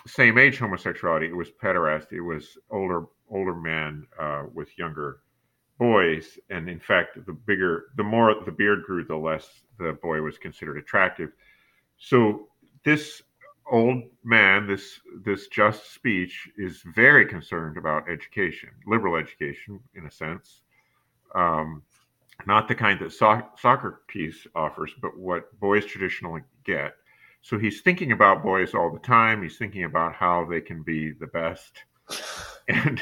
same age homosexuality. It was pederasty. It was older older men uh, with younger boys. And in fact, the bigger, the more the beard grew, the less the boy was considered attractive. So this old man, this this just speech, is very concerned about education, liberal education, in a sense. Um, not the kind that so- Socrates offers, but what boys traditionally get. So he's thinking about boys all the time. He's thinking about how they can be the best and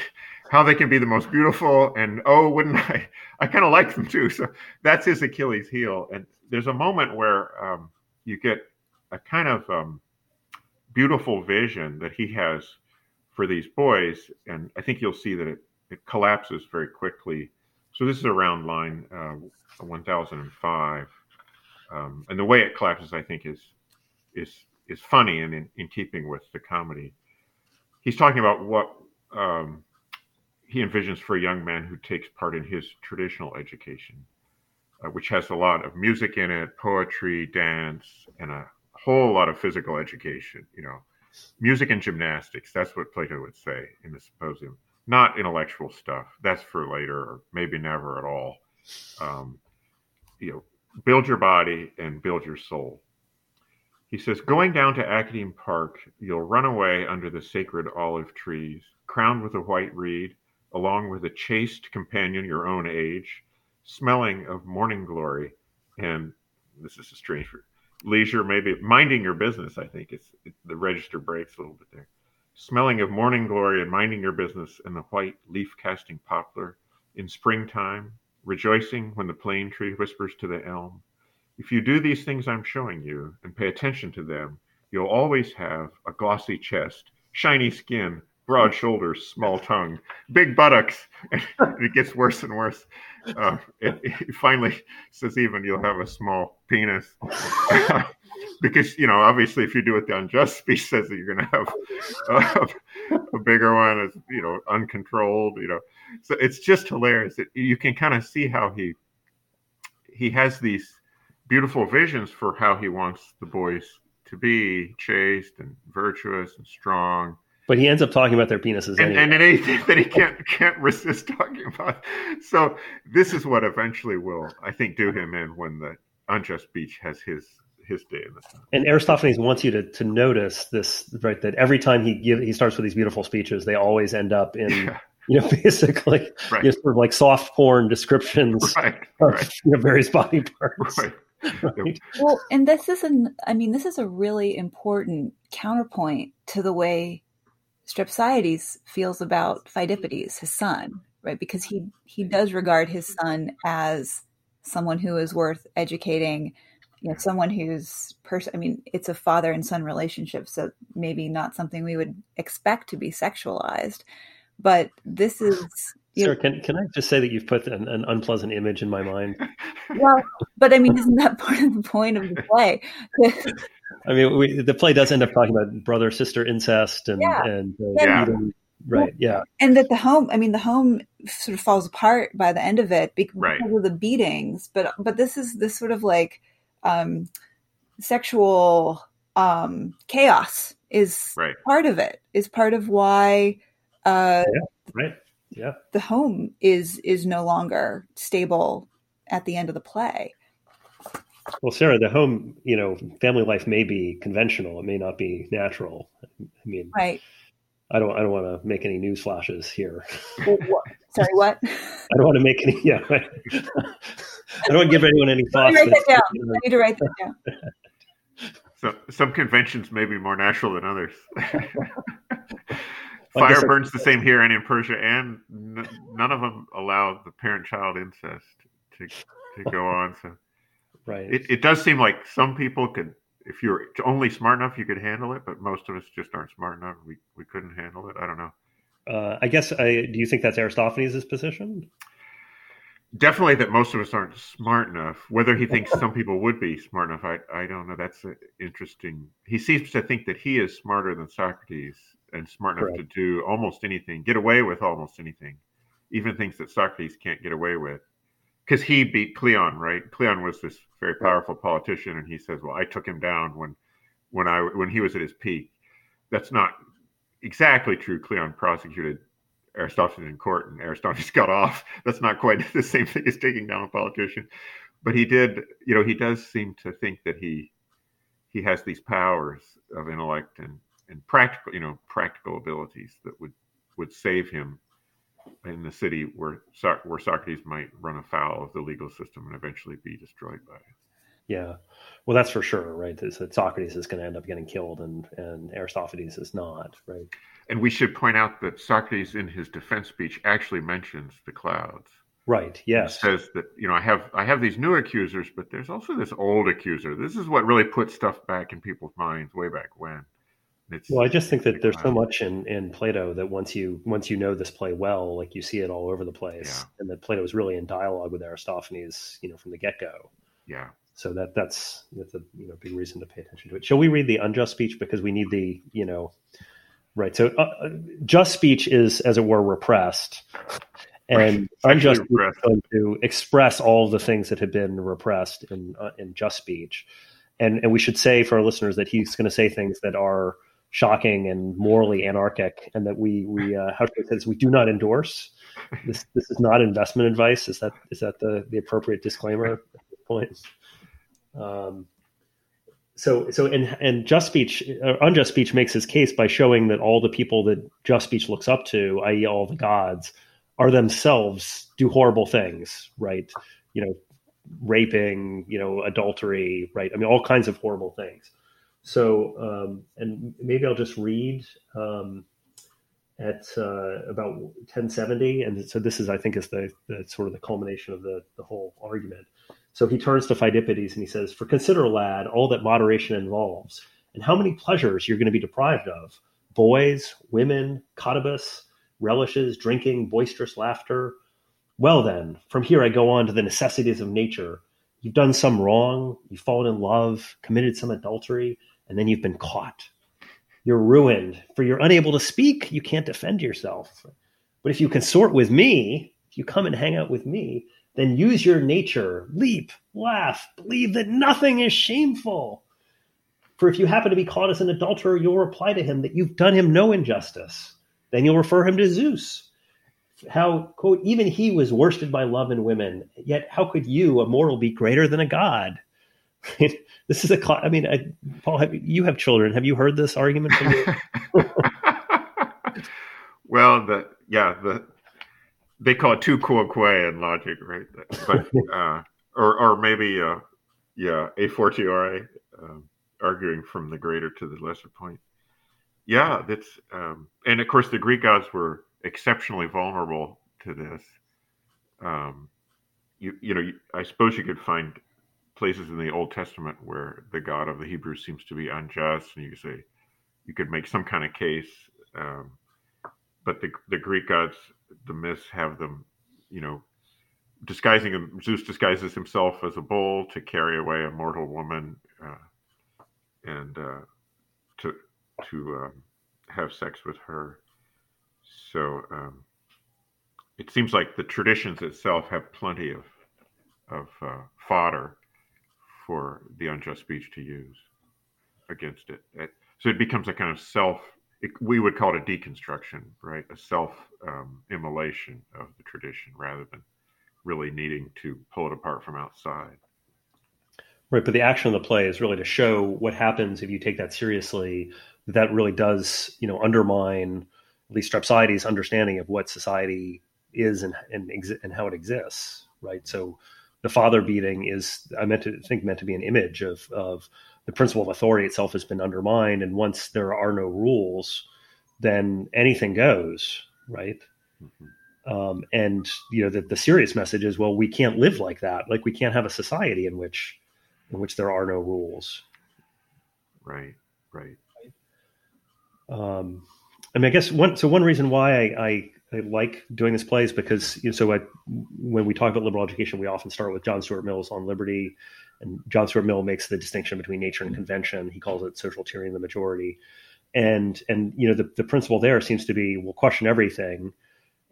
how they can be the most beautiful. And, oh, wouldn't I? I kind of like them, too. So that's his Achilles heel. And there's a moment where um, you get a kind of um, beautiful vision that he has for these boys. And I think you'll see that it, it collapses very quickly. So this is around line uh, one thousand five. Um, and the way it collapses, I think, is is is funny and in, in keeping with the comedy. He's talking about what um, he envisions for a young man who takes part in his traditional education, uh, which has a lot of music in it, poetry, dance, and a whole lot of physical education, you know, music and gymnastics. That's what Plato would say in the Symposium, not intellectual stuff. That's for later or maybe never at all. Um, you know, build your body and build your soul. He says, going down to Academe Park, you'll run away under the sacred olive trees, crowned with a white reed, along with a chaste companion your own age, smelling of morning glory, and this is a strange word, leisure, maybe minding your business, I think. It's it, the register breaks a little bit there. Smelling of morning glory and minding your business and the white leaf-casting poplar in springtime, rejoicing when the plane tree whispers to the elm. If you do these things I'm showing you and pay attention to them, you'll always have a glossy chest, shiny skin, broad shoulders, small tongue, big buttocks. And it gets worse and worse. Uh, it, it finally says even you'll have a small penis. Because, you know, obviously if you do it the unjust speech says that you're going to have uh, a bigger one, is, you know, uncontrolled, you know. So it's just hilarious. It, you can kind of see how he he has these beautiful visions for how he wants the boys to be chaste and virtuous and strong. But he ends up talking about their penises. And, anyway. and anything that he can't can't resist talking about. So this is what eventually will, I think, do him in when the unjust speech has his his day in the sun. And Aristophanes wants you to to notice this, right? That every time he give he starts with these beautiful speeches, they always end up in yeah. You know, basically right. You know, sort of like soft porn descriptions right. of right. You know, various body parts. Right. Right. Well, and this is an, I mean, this is a really important counterpoint to the way Strepsiades feels about Pheidippides, his son, right? Because he, he does regard his son as someone who is worth educating, you know, someone who's person, I mean, it's a father and son relationship. So maybe not something we would expect to be sexualized, but this is, Sarah, can can I just say that you've put an, an unpleasant image in my mind? Well, but I mean, isn't that part of the point of the play? I mean, we, the play does end up talking about brother sister incest and yeah. and uh, yeah. Eating, right, yeah, and that the home. I mean, the home sort of falls apart by the end of it because right. of the beatings. But but this is this sort of like um, sexual um, chaos is right. part of it. Is part of why. Uh, yeah. Right. yeah. the home is is no longer stable at the end of the play. Well, Sarah, the home, you know, family life may be conventional. It may not be natural. I mean, right. I don't, I don't want to make any news flashes here. Well, what? Sorry, what? I don't want to make any, yeah. I don't want to give anyone any thoughts. I need to write that down. I need to write that down. So some conventions may be more natural than others. Fire burns the same here and in Persia, and n- none of them allow the parent-child incest to to go on. So, right. It, it does seem like some people could, if you were only smart enough, you could handle it, but most of us just aren't smart enough. We we couldn't handle it. I don't know. Uh, I guess, I, do you think that's Aristophanes' position? Definitely that most of us aren't smart enough. Whether he thinks some people would be smart enough, I, I don't know. That's interesting. He seems to think that he is smarter than Socrates and smart enough Correct. To do almost anything, get away with almost anything, even things that Socrates can't get away with. Because he beat Cleon, right? Cleon was this very powerful politician, and he says, well, I took him down when when I when he was at his peak. That's not exactly true. Cleon prosecuted Aristophanes in court, and Aristophanes got off. That's not quite the same thing as taking down a politician. But he did, you know, he does seem to think that he he has these powers of intellect and, and practical, you know, practical abilities that would, would save him in the city where so- where Socrates might run afoul of the legal system and eventually be destroyed by it. Yeah, well, that's for sure, right? That Socrates is going to end up getting killed, and, and Aristophanes is not, right? And we should point out that Socrates, in his defense speech, actually mentions the clouds. Right. Yes. He says that, you know, I have I have these new accusers, but there's also this old accuser. This is what really puts stuff back in people's minds way back when. It's, well, I just think that there's so much in, in Plato that once you once you know this play well, like you see it all over the place, yeah. and that Plato was really in dialogue with Aristophanes, you know, from the get go. Yeah. So that that's that's a you know big reason to pay attention to it. Shall we read the unjust speech, because we need the you know, right? So uh, just speech is, as it were, repressed, and right. unjust repressed. Is going to express all the things that had been repressed in uh, in just speech, and and we should say for our listeners that he's going to say things that are shocking and morally anarchic, and that we we uh, how should I say this? We do not endorse. This this is not investment advice. Is that is that the, the appropriate disclaimer at this point? Um, so so and and just speech, uh, unjust speech makes his case by showing that all the people that just speech looks up to, that is, all the gods, are themselves do horrible things, right? You know, raping, you know, adultery, right? I mean, all kinds of horrible things. So, um, and maybe I'll just read um, at uh, about ten seventy. And so this is, I think, is the, the sort of the culmination of the, the whole argument. So he turns to Pheidippides and he says, "For consider, lad, all that moderation involves, and how many pleasures you're going to be deprived of: boys, women, cottabus, relishes, drinking, boisterous laughter. Well then, from here I go on to the necessities of nature. You've done some wrong, you've fallen in love, committed some adultery, and then you've been caught. You're ruined, for you're unable to speak. You can't defend yourself. But if you consort with me, if you come and hang out with me, then use your nature, leap, laugh, believe that nothing is shameful. For if you happen to be caught as an adulterer, you'll reply to him that you've done him no injustice. Then you'll refer him to Zeus. How, quote, even he was worsted by love and women. Yet how could you, a mortal, be greater than a god?" This is a, I mean, I, Paul, have, you have children. Have you heard this argument from you? Well, the, yeah, the, they call it tu quoque in logic, right? But, uh, or, or maybe, uh, yeah, a fortiori, um, arguing from the greater to the lesser point. Yeah, that's, um, and of course the Greek gods were exceptionally vulnerable to this. Um, you, you know, I suppose you could find places in the Old Testament where the God of the Hebrews seems to be unjust, and you could say you could make some kind of case. Um, but the the Greek gods, the myths have them, you know, disguising him. Zeus disguises himself as a bull to carry away a mortal woman, uh, and uh, to to um, have sex with her. So um, it seems like the traditions itself have plenty of of uh, fodder for the unjust speech to use against it. it. So it becomes a kind of self it, we would call it a deconstruction, right? A self-immolation um, of the tradition rather than really needing to pull it apart from outside. Right, but the action of the play is really to show what happens if you take that seriously. That really does, you know, undermine at least Strepsiades' understanding of what society is and and, exi- and how it exists, right? So the father beating is, I meant to think, meant to be an image of of the principle of authority itself has been undermined, and once there are no rules, then anything goes, right? Mm-hmm. Um, and, you know, the, the serious message is, well, we can't live like that. Like, we can't have a society in which in which there are no rules. Right, right. Um, I mean, I guess one, so one reason why I, I, I like doing this play is because, you know, so I, when we talk about liberal education, we often start with John Stuart Mill's On Liberty, and John Stuart Mill makes the distinction between nature and convention. He calls it social tyranny of the majority. And, and, you know, the, the principle there seems to be, we'll question everything.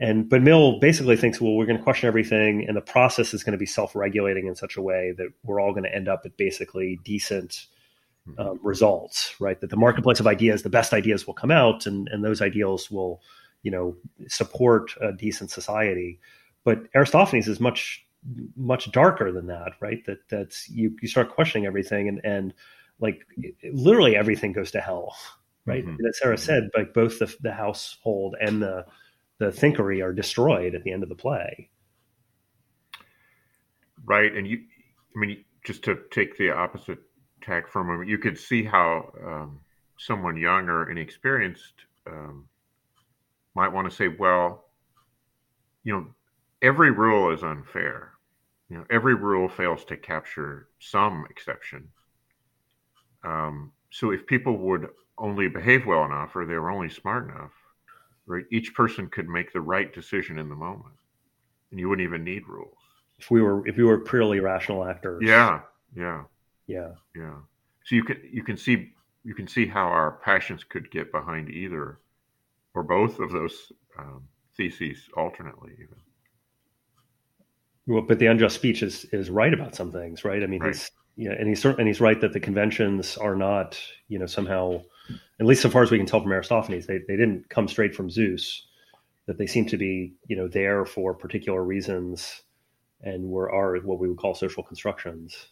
And, but Mill basically thinks, well, we're going to question everything, and the process is going to be self-regulating in such a way that we're all going to end up at basically decent Um, results, right? That the marketplace of ideas, the best ideas will come out, and, and those ideals will, you know, support a decent society. But Aristophanes is much, much darker than that, right? That that's you, you start questioning everything, and, and like it, literally everything goes to hell, right? Mm-hmm. As Sarah said, like both the, the household and the, the thinkery are destroyed at the end of the play. Right. And you, I mean, just to take the opposite tack for a moment, you could see how um, someone young or inexperienced um, might want to say, well, you know, every rule is unfair. You know, every rule fails to capture some exception. Um, so if people would only behave well enough, or they were only smart enough, right, each person could make the right decision in the moment, and you wouldn't even need rules. If we were, if we were purely rational actors. Yeah, yeah. Yeah. Yeah. So you can you can see you can see how our passions could get behind either or both of those um, theses alternately, even. Well, but the unjust speech is, is right about some things, right? I mean, right. He's yeah, and he's and he's right that the conventions are not, you know, somehow, at least so far as we can tell from Aristophanes, they they didn't come straight from Zeus. That they seem to be, you know, there for particular reasons, and were are what we would call social constructions.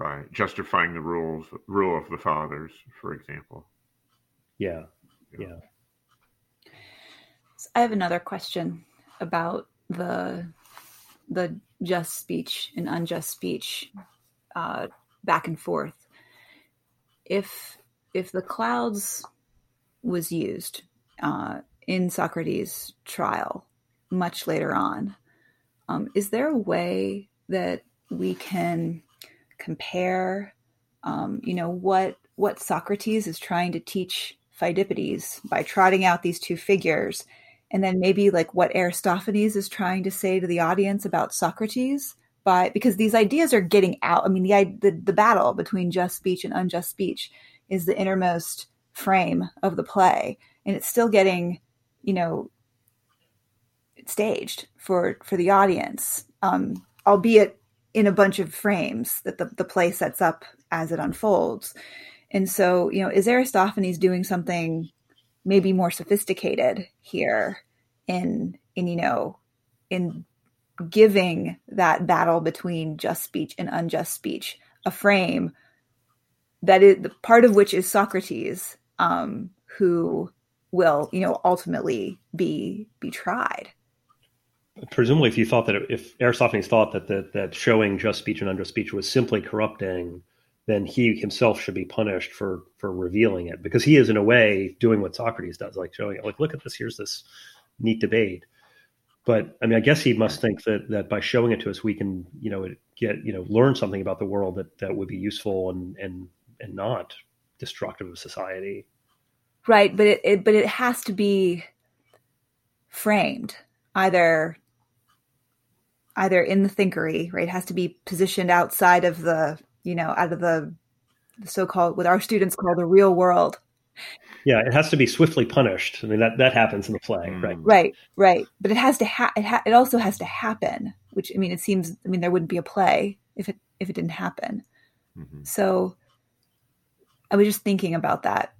Right, justifying the rules, rule of the fathers, for example. Yeah, yeah. So I have another question about the the just speech and unjust speech uh, back and forth. If if the clouds was used uh, in Socrates' trial much later on, um, is there a way that we can compare, um, you know, what what Socrates is trying to teach Pheidippides by trotting out these two figures, and then maybe like what Aristophanes is trying to say to the audience about Socrates, by because these ideas are getting out. I mean, the the, the battle between just speech and unjust speech is the innermost frame of the play, and it's still getting, you know, staged for for the audience, um, albeit in a bunch of frames that the, the play sets up as it unfolds. And so, you know, is Aristophanes doing something maybe more sophisticated here in, in, you know, in giving that battle between just speech and unjust speech a frame that is the part of which is Socrates, um, who will, you know, ultimately be, be tried? Presumably, if you thought that if Aristophanes thought that, that that showing just speech and unjust speech was simply corrupting, then he himself should be punished for for revealing it, because he is in a way doing what Socrates does, like showing it, like, look at this, here's this neat debate. But I mean, I guess he must think that that by showing it to us, we can, you know, get, you know, learn something about the world that, that would be useful and and and not destructive of society. Right, but it, it but it has to be framed either. either in the thinkery, right? It has to be positioned outside of the, you know, out of the so-called, what our students call the real world. Yeah, it has to be swiftly punished. I mean, that, that happens in the play, right? Right, right. But it has to, ha- it, ha- it also has to happen, which, I mean, it seems, I mean, there wouldn't be a play if it, if it didn't happen. Mm-hmm. So I was just thinking about that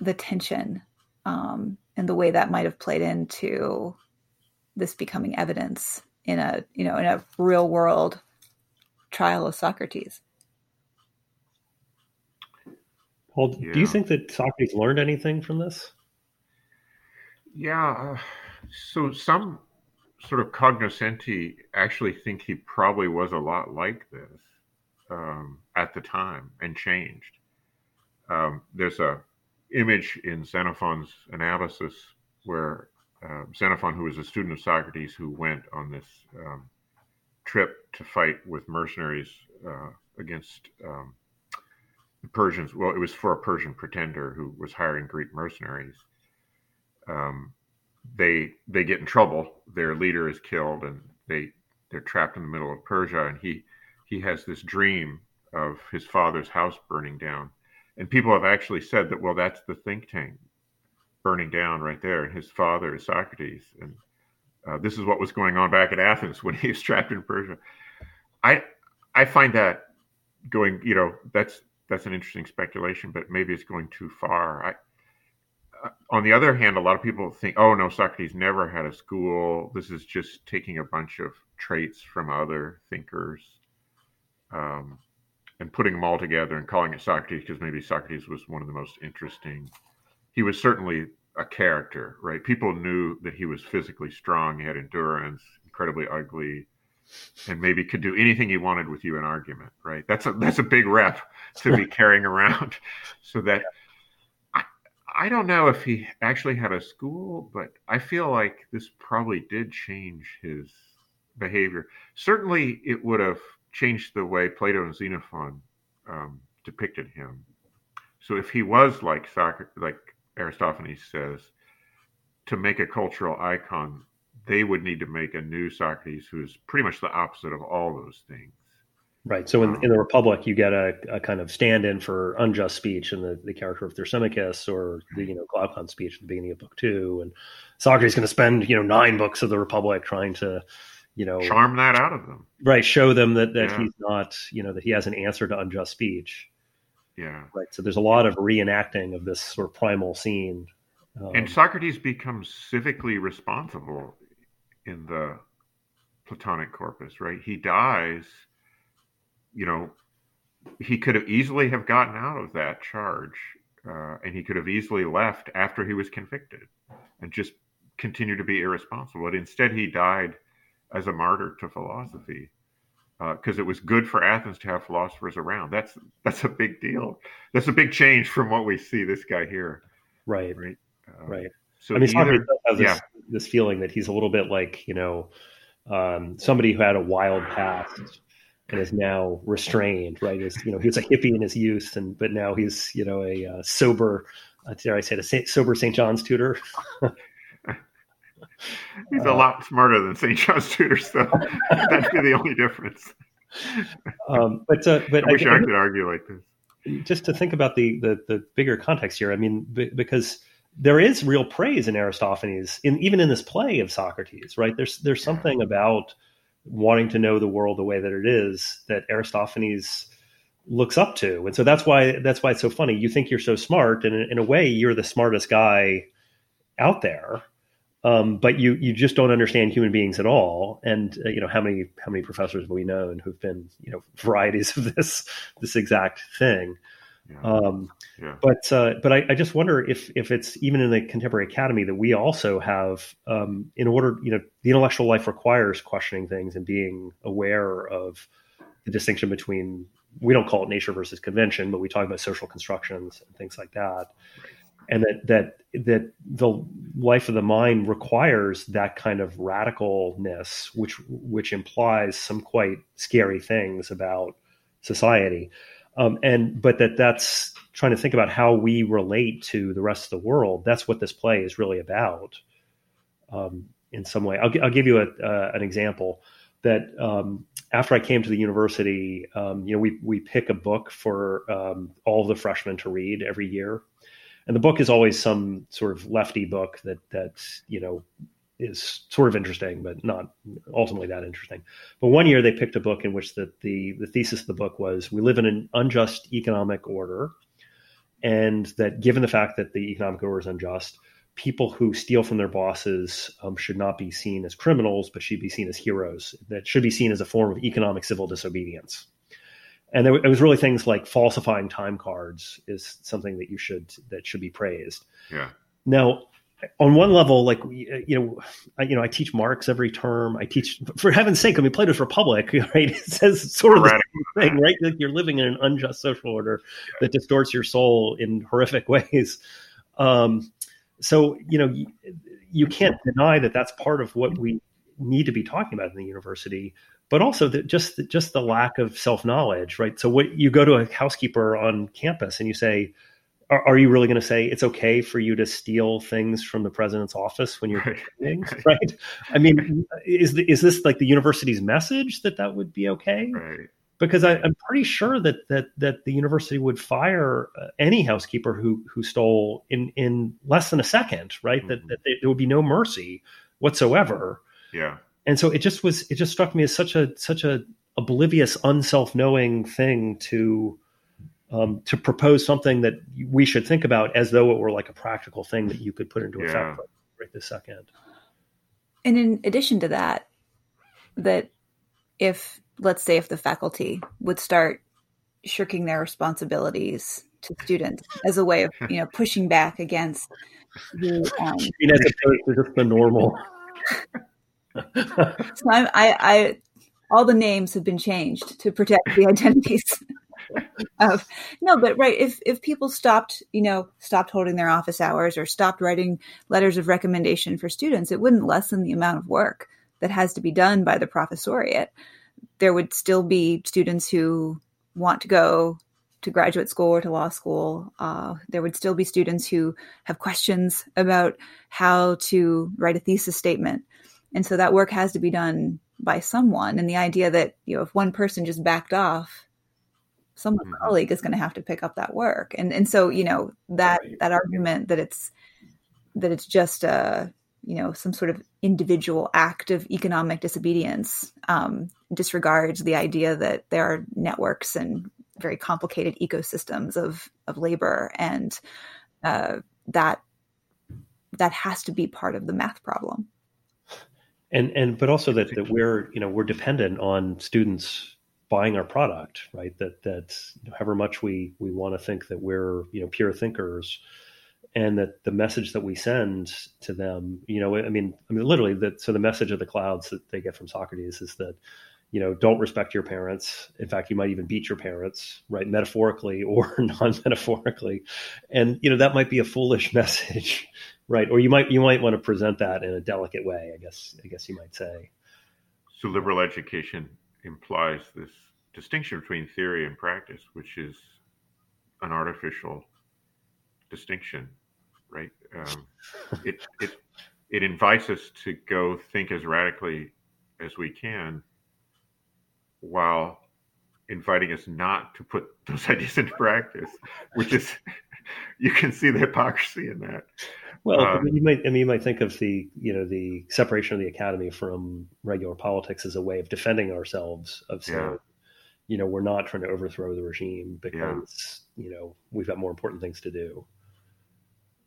the tension um, and the way that might have played into this becoming evidence in a, you know, in a real world trial of Socrates. Well, yeah. Do you think that Socrates learned anything from this? Yeah. So some sort of cognoscenti actually think he probably was a lot like this um, at the time and changed. Um, there's a image in Xenophon's Anabasis where uh, Xenophon, who was a student of Socrates, who went on this um, trip to fight with mercenaries uh, against um, the Persians. Well, it was for a Persian pretender who was hiring Greek mercenaries. Um, they they get in trouble. Their leader is killed, and they they're trapped in the middle of Persia. And he he has this dream of his father's house burning down. And people have actually said that, well, that's the think tank burning down right there. And his father is Socrates. And uh, this is what was going on back at Athens when he was trapped in Persia. I I find that going, you know, that's that's an interesting speculation, but maybe it's going too far. I, uh, on the other hand, a lot of people think, oh, no, Socrates never had a school. This is just taking a bunch of traits from other thinkers. Um and putting them all together and calling it Socrates because maybe Socrates was one of the most interesting. He was certainly a character, right? People knew that he was physically strong, he had endurance, incredibly ugly, and maybe could do anything he wanted with you in argument, right? That's a that's a big rep to be carrying around. So that I, I don't know if he actually had a school, but I feel like this probably did change his behavior. Certainly it would have changed the way Plato and Xenophon um, depicted him. So if he was like Socrates, like Aristophanes says, to make a cultural icon, they would need to make a new Socrates who is pretty much the opposite of all those things. Right. So in, um, in the Republic, you get a, a kind of stand-in for unjust speech in the, the character of Thrasymachus or the, you know, Glaucon speech at the beginning of book two. And Socrates is going to spend, you know, nine books of the Republic trying to, you know, charm that out of them, right? Show them that, that yeah. he's not, you know, that he has an answer to unjust speech. Yeah. Right. So there's a lot of reenacting of this sort of primal scene. Um, and Socrates becomes civically responsible in the Platonic corpus, right? He dies, you know, he could have easily have gotten out of that charge uh, and he could have easily left after he was convicted and just continued to be irresponsible. But instead he died as a martyr to philosophy, because uh, it was good for Athens to have philosophers around. That's that's a big deal. That's a big change from what we see this guy here. Right, right, uh, right. So I mean, Socrates has this, yeah. this feeling that he's a little bit like, you know, um, somebody who had a wild past and is now restrained. Right, is you know he was a hippie in his youth, and but now he's you know a uh, sober, uh, dare I say, a sa- sober Saint John's tutor. He's a lot uh, smarter than Saint John's tutor, so that'd be the only difference. Um, but uh, but I wish I, I could argue like this. Just to think about the the, the bigger context here, I mean, b- because there is real praise in Aristophanes, in even in this play of Socrates, right? There's there's something about wanting to know the world the way that it is that Aristophanes looks up to, and so that's why that's why it's so funny. You think you're so smart, and in, in a way, you're the smartest guy out there. Um, but you you just don't understand human beings at all, and uh, you know how many how many professors have we known who've been you know varieties of this this exact thing. Yeah. Um, yeah. But uh, but I, I just wonder if if it's even in the contemporary academy that we also have um, in order you know the intellectual life requires questioning things and being aware of the distinction between, we don't call it nature versus convention, but we talk about social constructions and things like that. Right. And that that that the life of the mind requires that kind of radicalness, which which implies some quite scary things about society. Um, and but that that's trying to think about how we relate to the rest of the world. That's what this play is really about, um, in some way. I'll, I'll give you a, uh, an example that um, after I came to the university, um, you know, we we pick a book for um, all of the freshmen to read every year. And the book is always some sort of lefty book that, that, you know, is sort of interesting, but not ultimately that interesting. But one year they picked a book in which the, the, the thesis of the book was, we live in an unjust economic order And that given the fact that the economic order is unjust, people who steal from their bosses um, should not be seen as criminals, but should be seen as heroes. That should be seen as a form of economic civil disobedience. And there, it was really things like falsifying time cards is something that you should, that should be praised. Yeah. Now, on one level, like, you know, I, you know, I teach Marx every term. I teach, for heaven's sake, I mean, Plato's Republic, right? It says sort of the same thing, right? Like you're living in an unjust social order that distorts your soul in horrific ways. Um, so, you know, you, you can't deny that that's part of what we need to be talking about in the university, but also that just, just the lack of self-knowledge, right? So what you go to a housekeeper on campus and you say, are you really going to say it's okay for you to steal things from the president's office when you're doing things, right? I mean, is the, is this like the university's message that that would be okay? Right. Because I, I'm pretty sure that that that the university would fire any housekeeper who who stole in, in less than a second, right? Mm-hmm. That, that they, there would be no mercy whatsoever. Yeah. And so it just was. It just struck me as such a such a oblivious, unself-knowing thing to. Um, to propose something that we should think about as though it were like a practical thing that you could put into yeah. effect right this second. And in addition to that, that if, let's say, if the faculty would start shirking their responsibilities to students as a way of, you know, pushing back against the, um, I mean, as opposed to just the normal. So I'm, I, I, all the names have been changed to protect the identities. Of, no, but right. If, if people stopped, you know, stopped holding their office hours or stopped writing letters of recommendation for students, it wouldn't lessen the amount of work that has to be done by the professoriate. There would still be students who want to go to graduate school or to law school. Uh, there would still be students who have questions about how to write a thesis statement. And so that work has to be done by someone. And the idea that, you know, if one person just backed off, someone's mm-hmm. colleague is going to have to pick up that work. And and so, you know, that, right. that argument that it's, that it's just a, you know, some sort of individual act of economic disobedience um, disregards the idea that there are networks and very complicated ecosystems of, of labor. And uh, that, that has to be part of the math problem. And, and, but also that, that we're, you know, we're dependent on students buying our product, right? That, that however much we, we want to think that we're, you know, pure thinkers and that the message that we send to them, you know, I mean, I mean, literally that, so the message of the Clouds that they get from Socrates is that, you know, don't respect your parents. In fact, you might even beat your parents, right? Metaphorically or non-metaphorically. And, you know, that might be a foolish message, right? Or you might, you might want to present that in a delicate way, I guess, I guess you might say. So liberal education implies this distinction between theory and practice, which is an artificial distinction, right? Um, it, it it invites us to go think as radically as we can while inviting us not to put those ideas into practice, which is, you can see the hypocrisy in that. Well, um, you might, I mean, you might think of the, you know, the separation of the academy from regular politics as a way of defending ourselves of saying, yeah. you know, we're not trying to overthrow the regime because, yeah. you know, we've got more important things to do.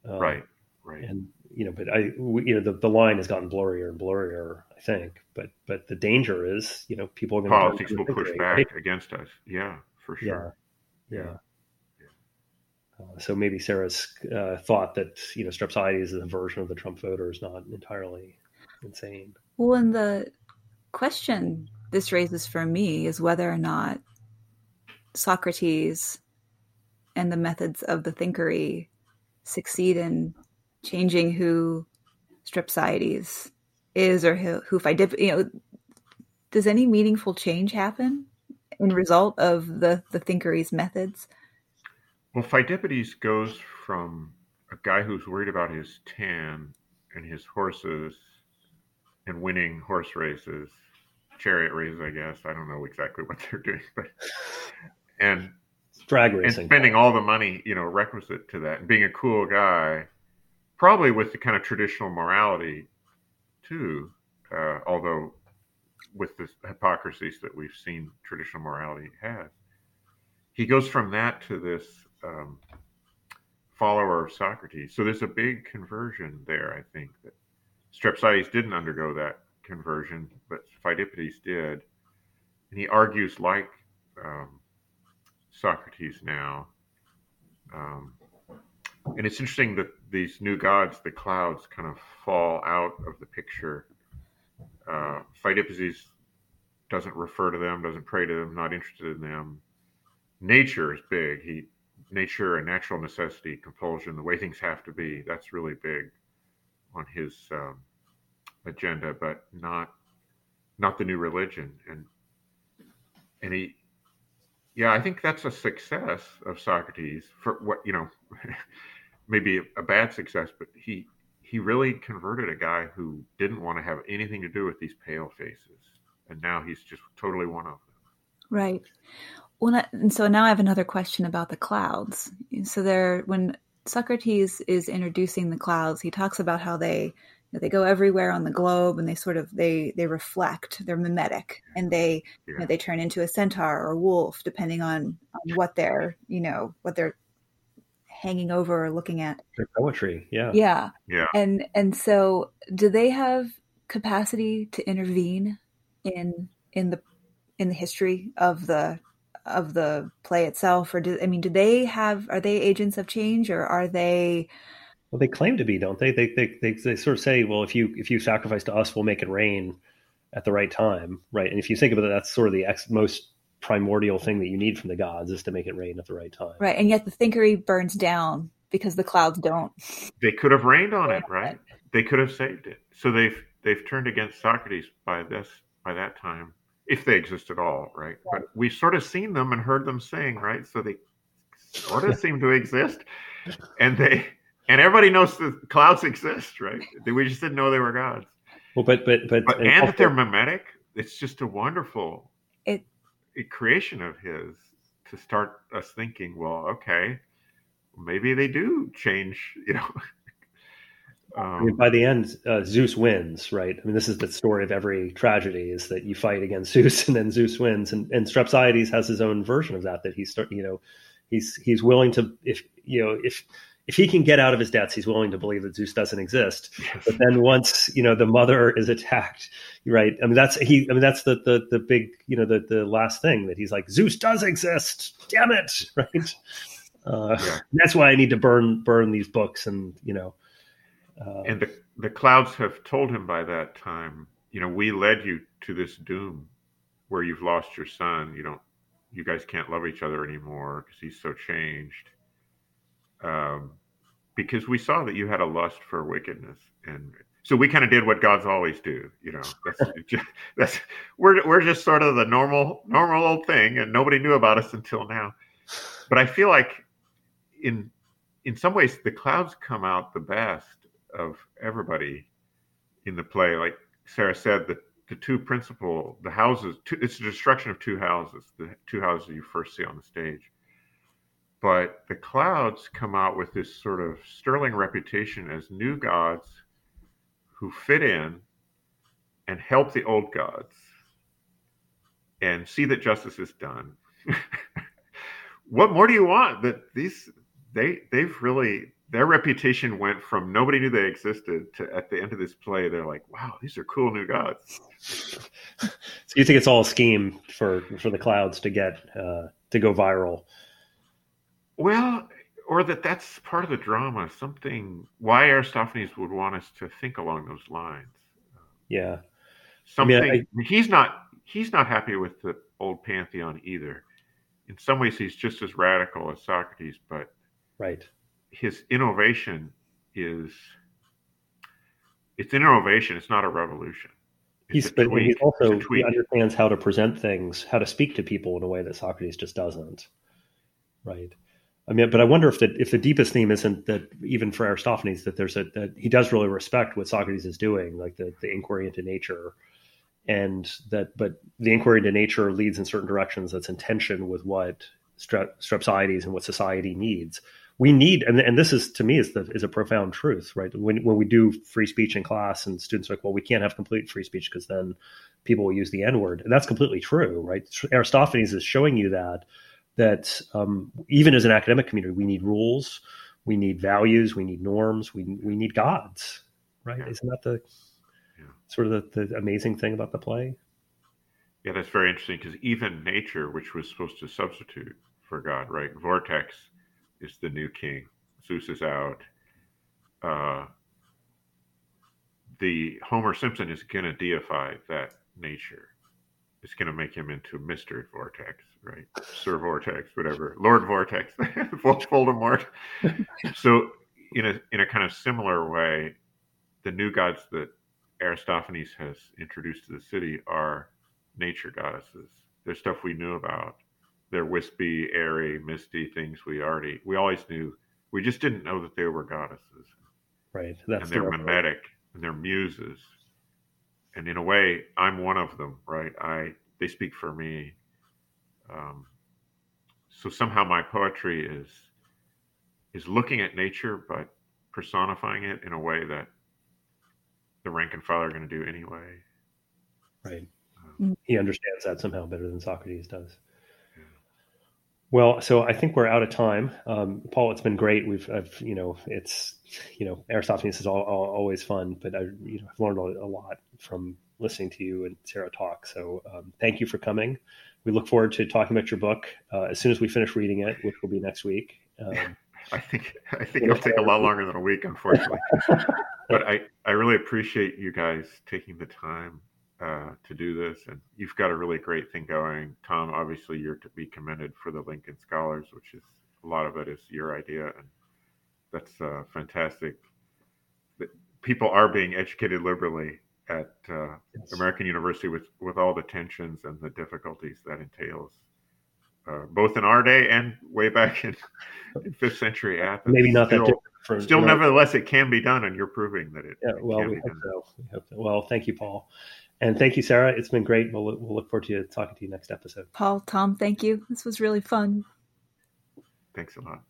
Um, right. Right. And, you know, but I, we, you know, the, the line has gotten blurrier and blurrier, I think, but, but the danger is, you know, people are going to politics will push back right? against us. Yeah, for sure. Yeah. yeah. yeah. So maybe Sarah's uh, thought that, you know, Strepsiades is a version of the Trump voter is not entirely insane. Well, and the question this raises for me is whether or not Socrates and the methods of the Thinkery succeed in changing who Strepsiades is or who, who Pheidippides, you know, does any meaningful change happen in result of the, the Thinkery's methods? Well, Pheidippides goes from a guy who's worried about his tan and his horses and winning horse races, chariot races, I guess. I don't know exactly what they're doing, but and drag racing, and spending all the money, you know, requisite to that, and being a cool guy, probably with the kind of traditional morality too, uh, although with the hypocrisies that we've seen traditional morality has. He goes from that to this. Um, follower of Socrates. So there's a big conversion there. I think that Strepsiades didn't undergo that conversion, but Pheidippides did. And he argues like um, Socrates now. Um, and it's interesting that these new gods, the clouds, kind of fall out of the picture. Uh, Pheidippides doesn't refer to them, doesn't pray to them, not interested in them. Nature is big. He, nature and natural necessity, compulsion, the way things have to be, that's really big on his um, agenda, but not not the new religion. And and he, yeah, I think that's a success of Socrates for what, you know, maybe a, a bad success, but he he really converted a guy who didn't want to have anything to do with these pale faces. And now he's just totally one of them. Right. Well, that, and so now I have another question about the clouds. So there, when Socrates is introducing the clouds, he talks about how they, you know, they go everywhere on the globe, and they sort of they they reflect. They're mimetic, and they yeah. you know, they turn into a centaur or a wolf, depending on, on what they're you know what they're hanging over or looking at. Their poetry, yeah, yeah, yeah. And and so, do they have capacity to intervene in in the in the history of the of the play itself, or do I mean do they have are they agents of change, or are they well they claim to be, don't they? They they they, they sort of say, well, if you if you sacrifice to us, we'll make it rain at the right time, right? And if you think about it, that's sort of the ex- most primordial thing that you need from the gods, is to make it rain at the right time. Right. And yet the Thinkery burns down because the clouds don't. They could have rained on it, right? They could have saved it. So they've they've turned against Socrates by this by that time. If they exist at all, right? But we've sort of seen them and heard them sing, right? So they sort of seem to exist, and they and everybody knows the clouds exist, right? We just didn't know they were gods. Well, but but but, but and, and that they're mimetic. It's just a wonderful it, it creation of his to start us thinking, well, okay, maybe they do change, you know. Um, by the end, uh, Zeus wins, right? I mean, this is the story of every tragedy, is that you fight against Zeus and then Zeus wins. And, and Strepsiades has his own version of that, that he's, you know, he's, he's willing to, if, you know, if, if he can get out of his debts, he's willing to believe that Zeus doesn't exist. But then once, you know, the mother is attacked, right? I mean, that's, he, I mean, that's the, the, the big, you know, the, the last thing that he's like, Zeus does exist. Damn it. Right. Uh, yeah. That's why I need to burn, burn these books. And, you know, Uh, and the, the clouds have told him by that time, you know, we led you to this doom where you've lost your son. You don't, you guys can't love each other anymore because he's so changed. Um, because we saw that you had a lust for wickedness, and so we kind of did what gods always do. You know, that's, just, that's we're we're just sort of the normal normal old thing, and nobody knew about us until now. But I feel like in in some ways the clouds come out the best of everybody in the play. Like Sarah said, the, the two principal, the houses, two, it's the destruction of two houses, the two houses you first see on the stage. But the clouds come out with this sort of sterling reputation as new gods who fit in and help the old gods and see that justice is done. What more do you want? That these, they, they've really... Their reputation went from nobody knew they existed to at the end of this play, they're like, wow, these are cool new gods. So you think it's all a scheme for, for the clouds to get, uh, to go viral? Well, or that that's part of the drama, something, why Aristophanes would want us to think along those lines. Yeah. Something, I mean, I, he's not, he's not happy with the old pantheon either. In some ways, he's just as radical as Socrates, but right. His innovation is, it's an innovation. It's not a revolution. It's he's, a but he also he understands how to present things, how to speak to people in a way that Socrates just doesn't. Right. I mean, but I wonder if the, if the deepest theme isn't that even for Aristophanes, that there's a, that he does really respect what Socrates is doing, like the, the inquiry into nature, and that, but the inquiry into nature leads in certain directions. That's in tension with what Strep, Strepsiades and what society needs. We need, and, and this is, to me, is the, is a profound truth, right? When when we do free speech in class and students are like, well, we can't have complete free speech because then people will use the N-word. And that's completely true, right? Aristophanes is showing you that, that um, even as an academic community, we need rules. We need values. We need norms. We we need gods, right? Yeah. Isn't that the yeah. sort of the, the amazing thing about the play? Yeah, that's very interesting, because even nature, which was supposed to substitute for God, right? Vortex is the new king. Zeus is out. Uh, the Homer Simpson is going to deify that nature. It's going to make him into Mister Vortex, right? Sir Vortex, whatever. Lord Vortex, Voldemort. So in a in a kind of similar way, the new gods that Aristophanes has introduced to the city are nature goddesses. They're stuff we knew about. They're wispy, airy, misty things we already, we always knew. We just didn't know that they were goddesses. Right. That's and they're the mimetic, and they're muses. And in a way, I'm one of them, right? I they speak for me. Um, so somehow my poetry is is looking at nature, but personifying it in a way that the rank and file are going to do anyway. Right. Um, he understands that somehow better than Socrates does. Yeah. Well, so I think we're out of time, um, Paul. It's been great. We've, I've, you know, it's, you know, Aristophanes is all, all, always fun, but I, you know, I've learned a lot from listening to you and Sarah talk. So um, thank you for coming. We look forward to talking about your book uh, as soon as we finish reading it, which will be next week. Um, I think I think it'll take a lot longer than a week, unfortunately. But I, I really appreciate you guys taking the time uh, to do this. And you've got a really great thing going. Tom, obviously, you're to be commended for the Lincoln Scholars, which is a lot of it is your idea. And that's uh, fantastic. People are being educated liberally at uh, yes. American University with, with all the tensions and the difficulties that entails, uh, both in our day and way back in, in fifth century Athens. Maybe not still, that different. For, still, you know, nevertheless, it can be done, and you're proving that it, yeah, well, it can we be hope done. So. We hope so. Well, thank you, Paul. And thank you, Sarah. It's been great. We'll, we'll look forward to talking to you next episode. Paul, Tom, thank you. This was really fun. Thanks a lot.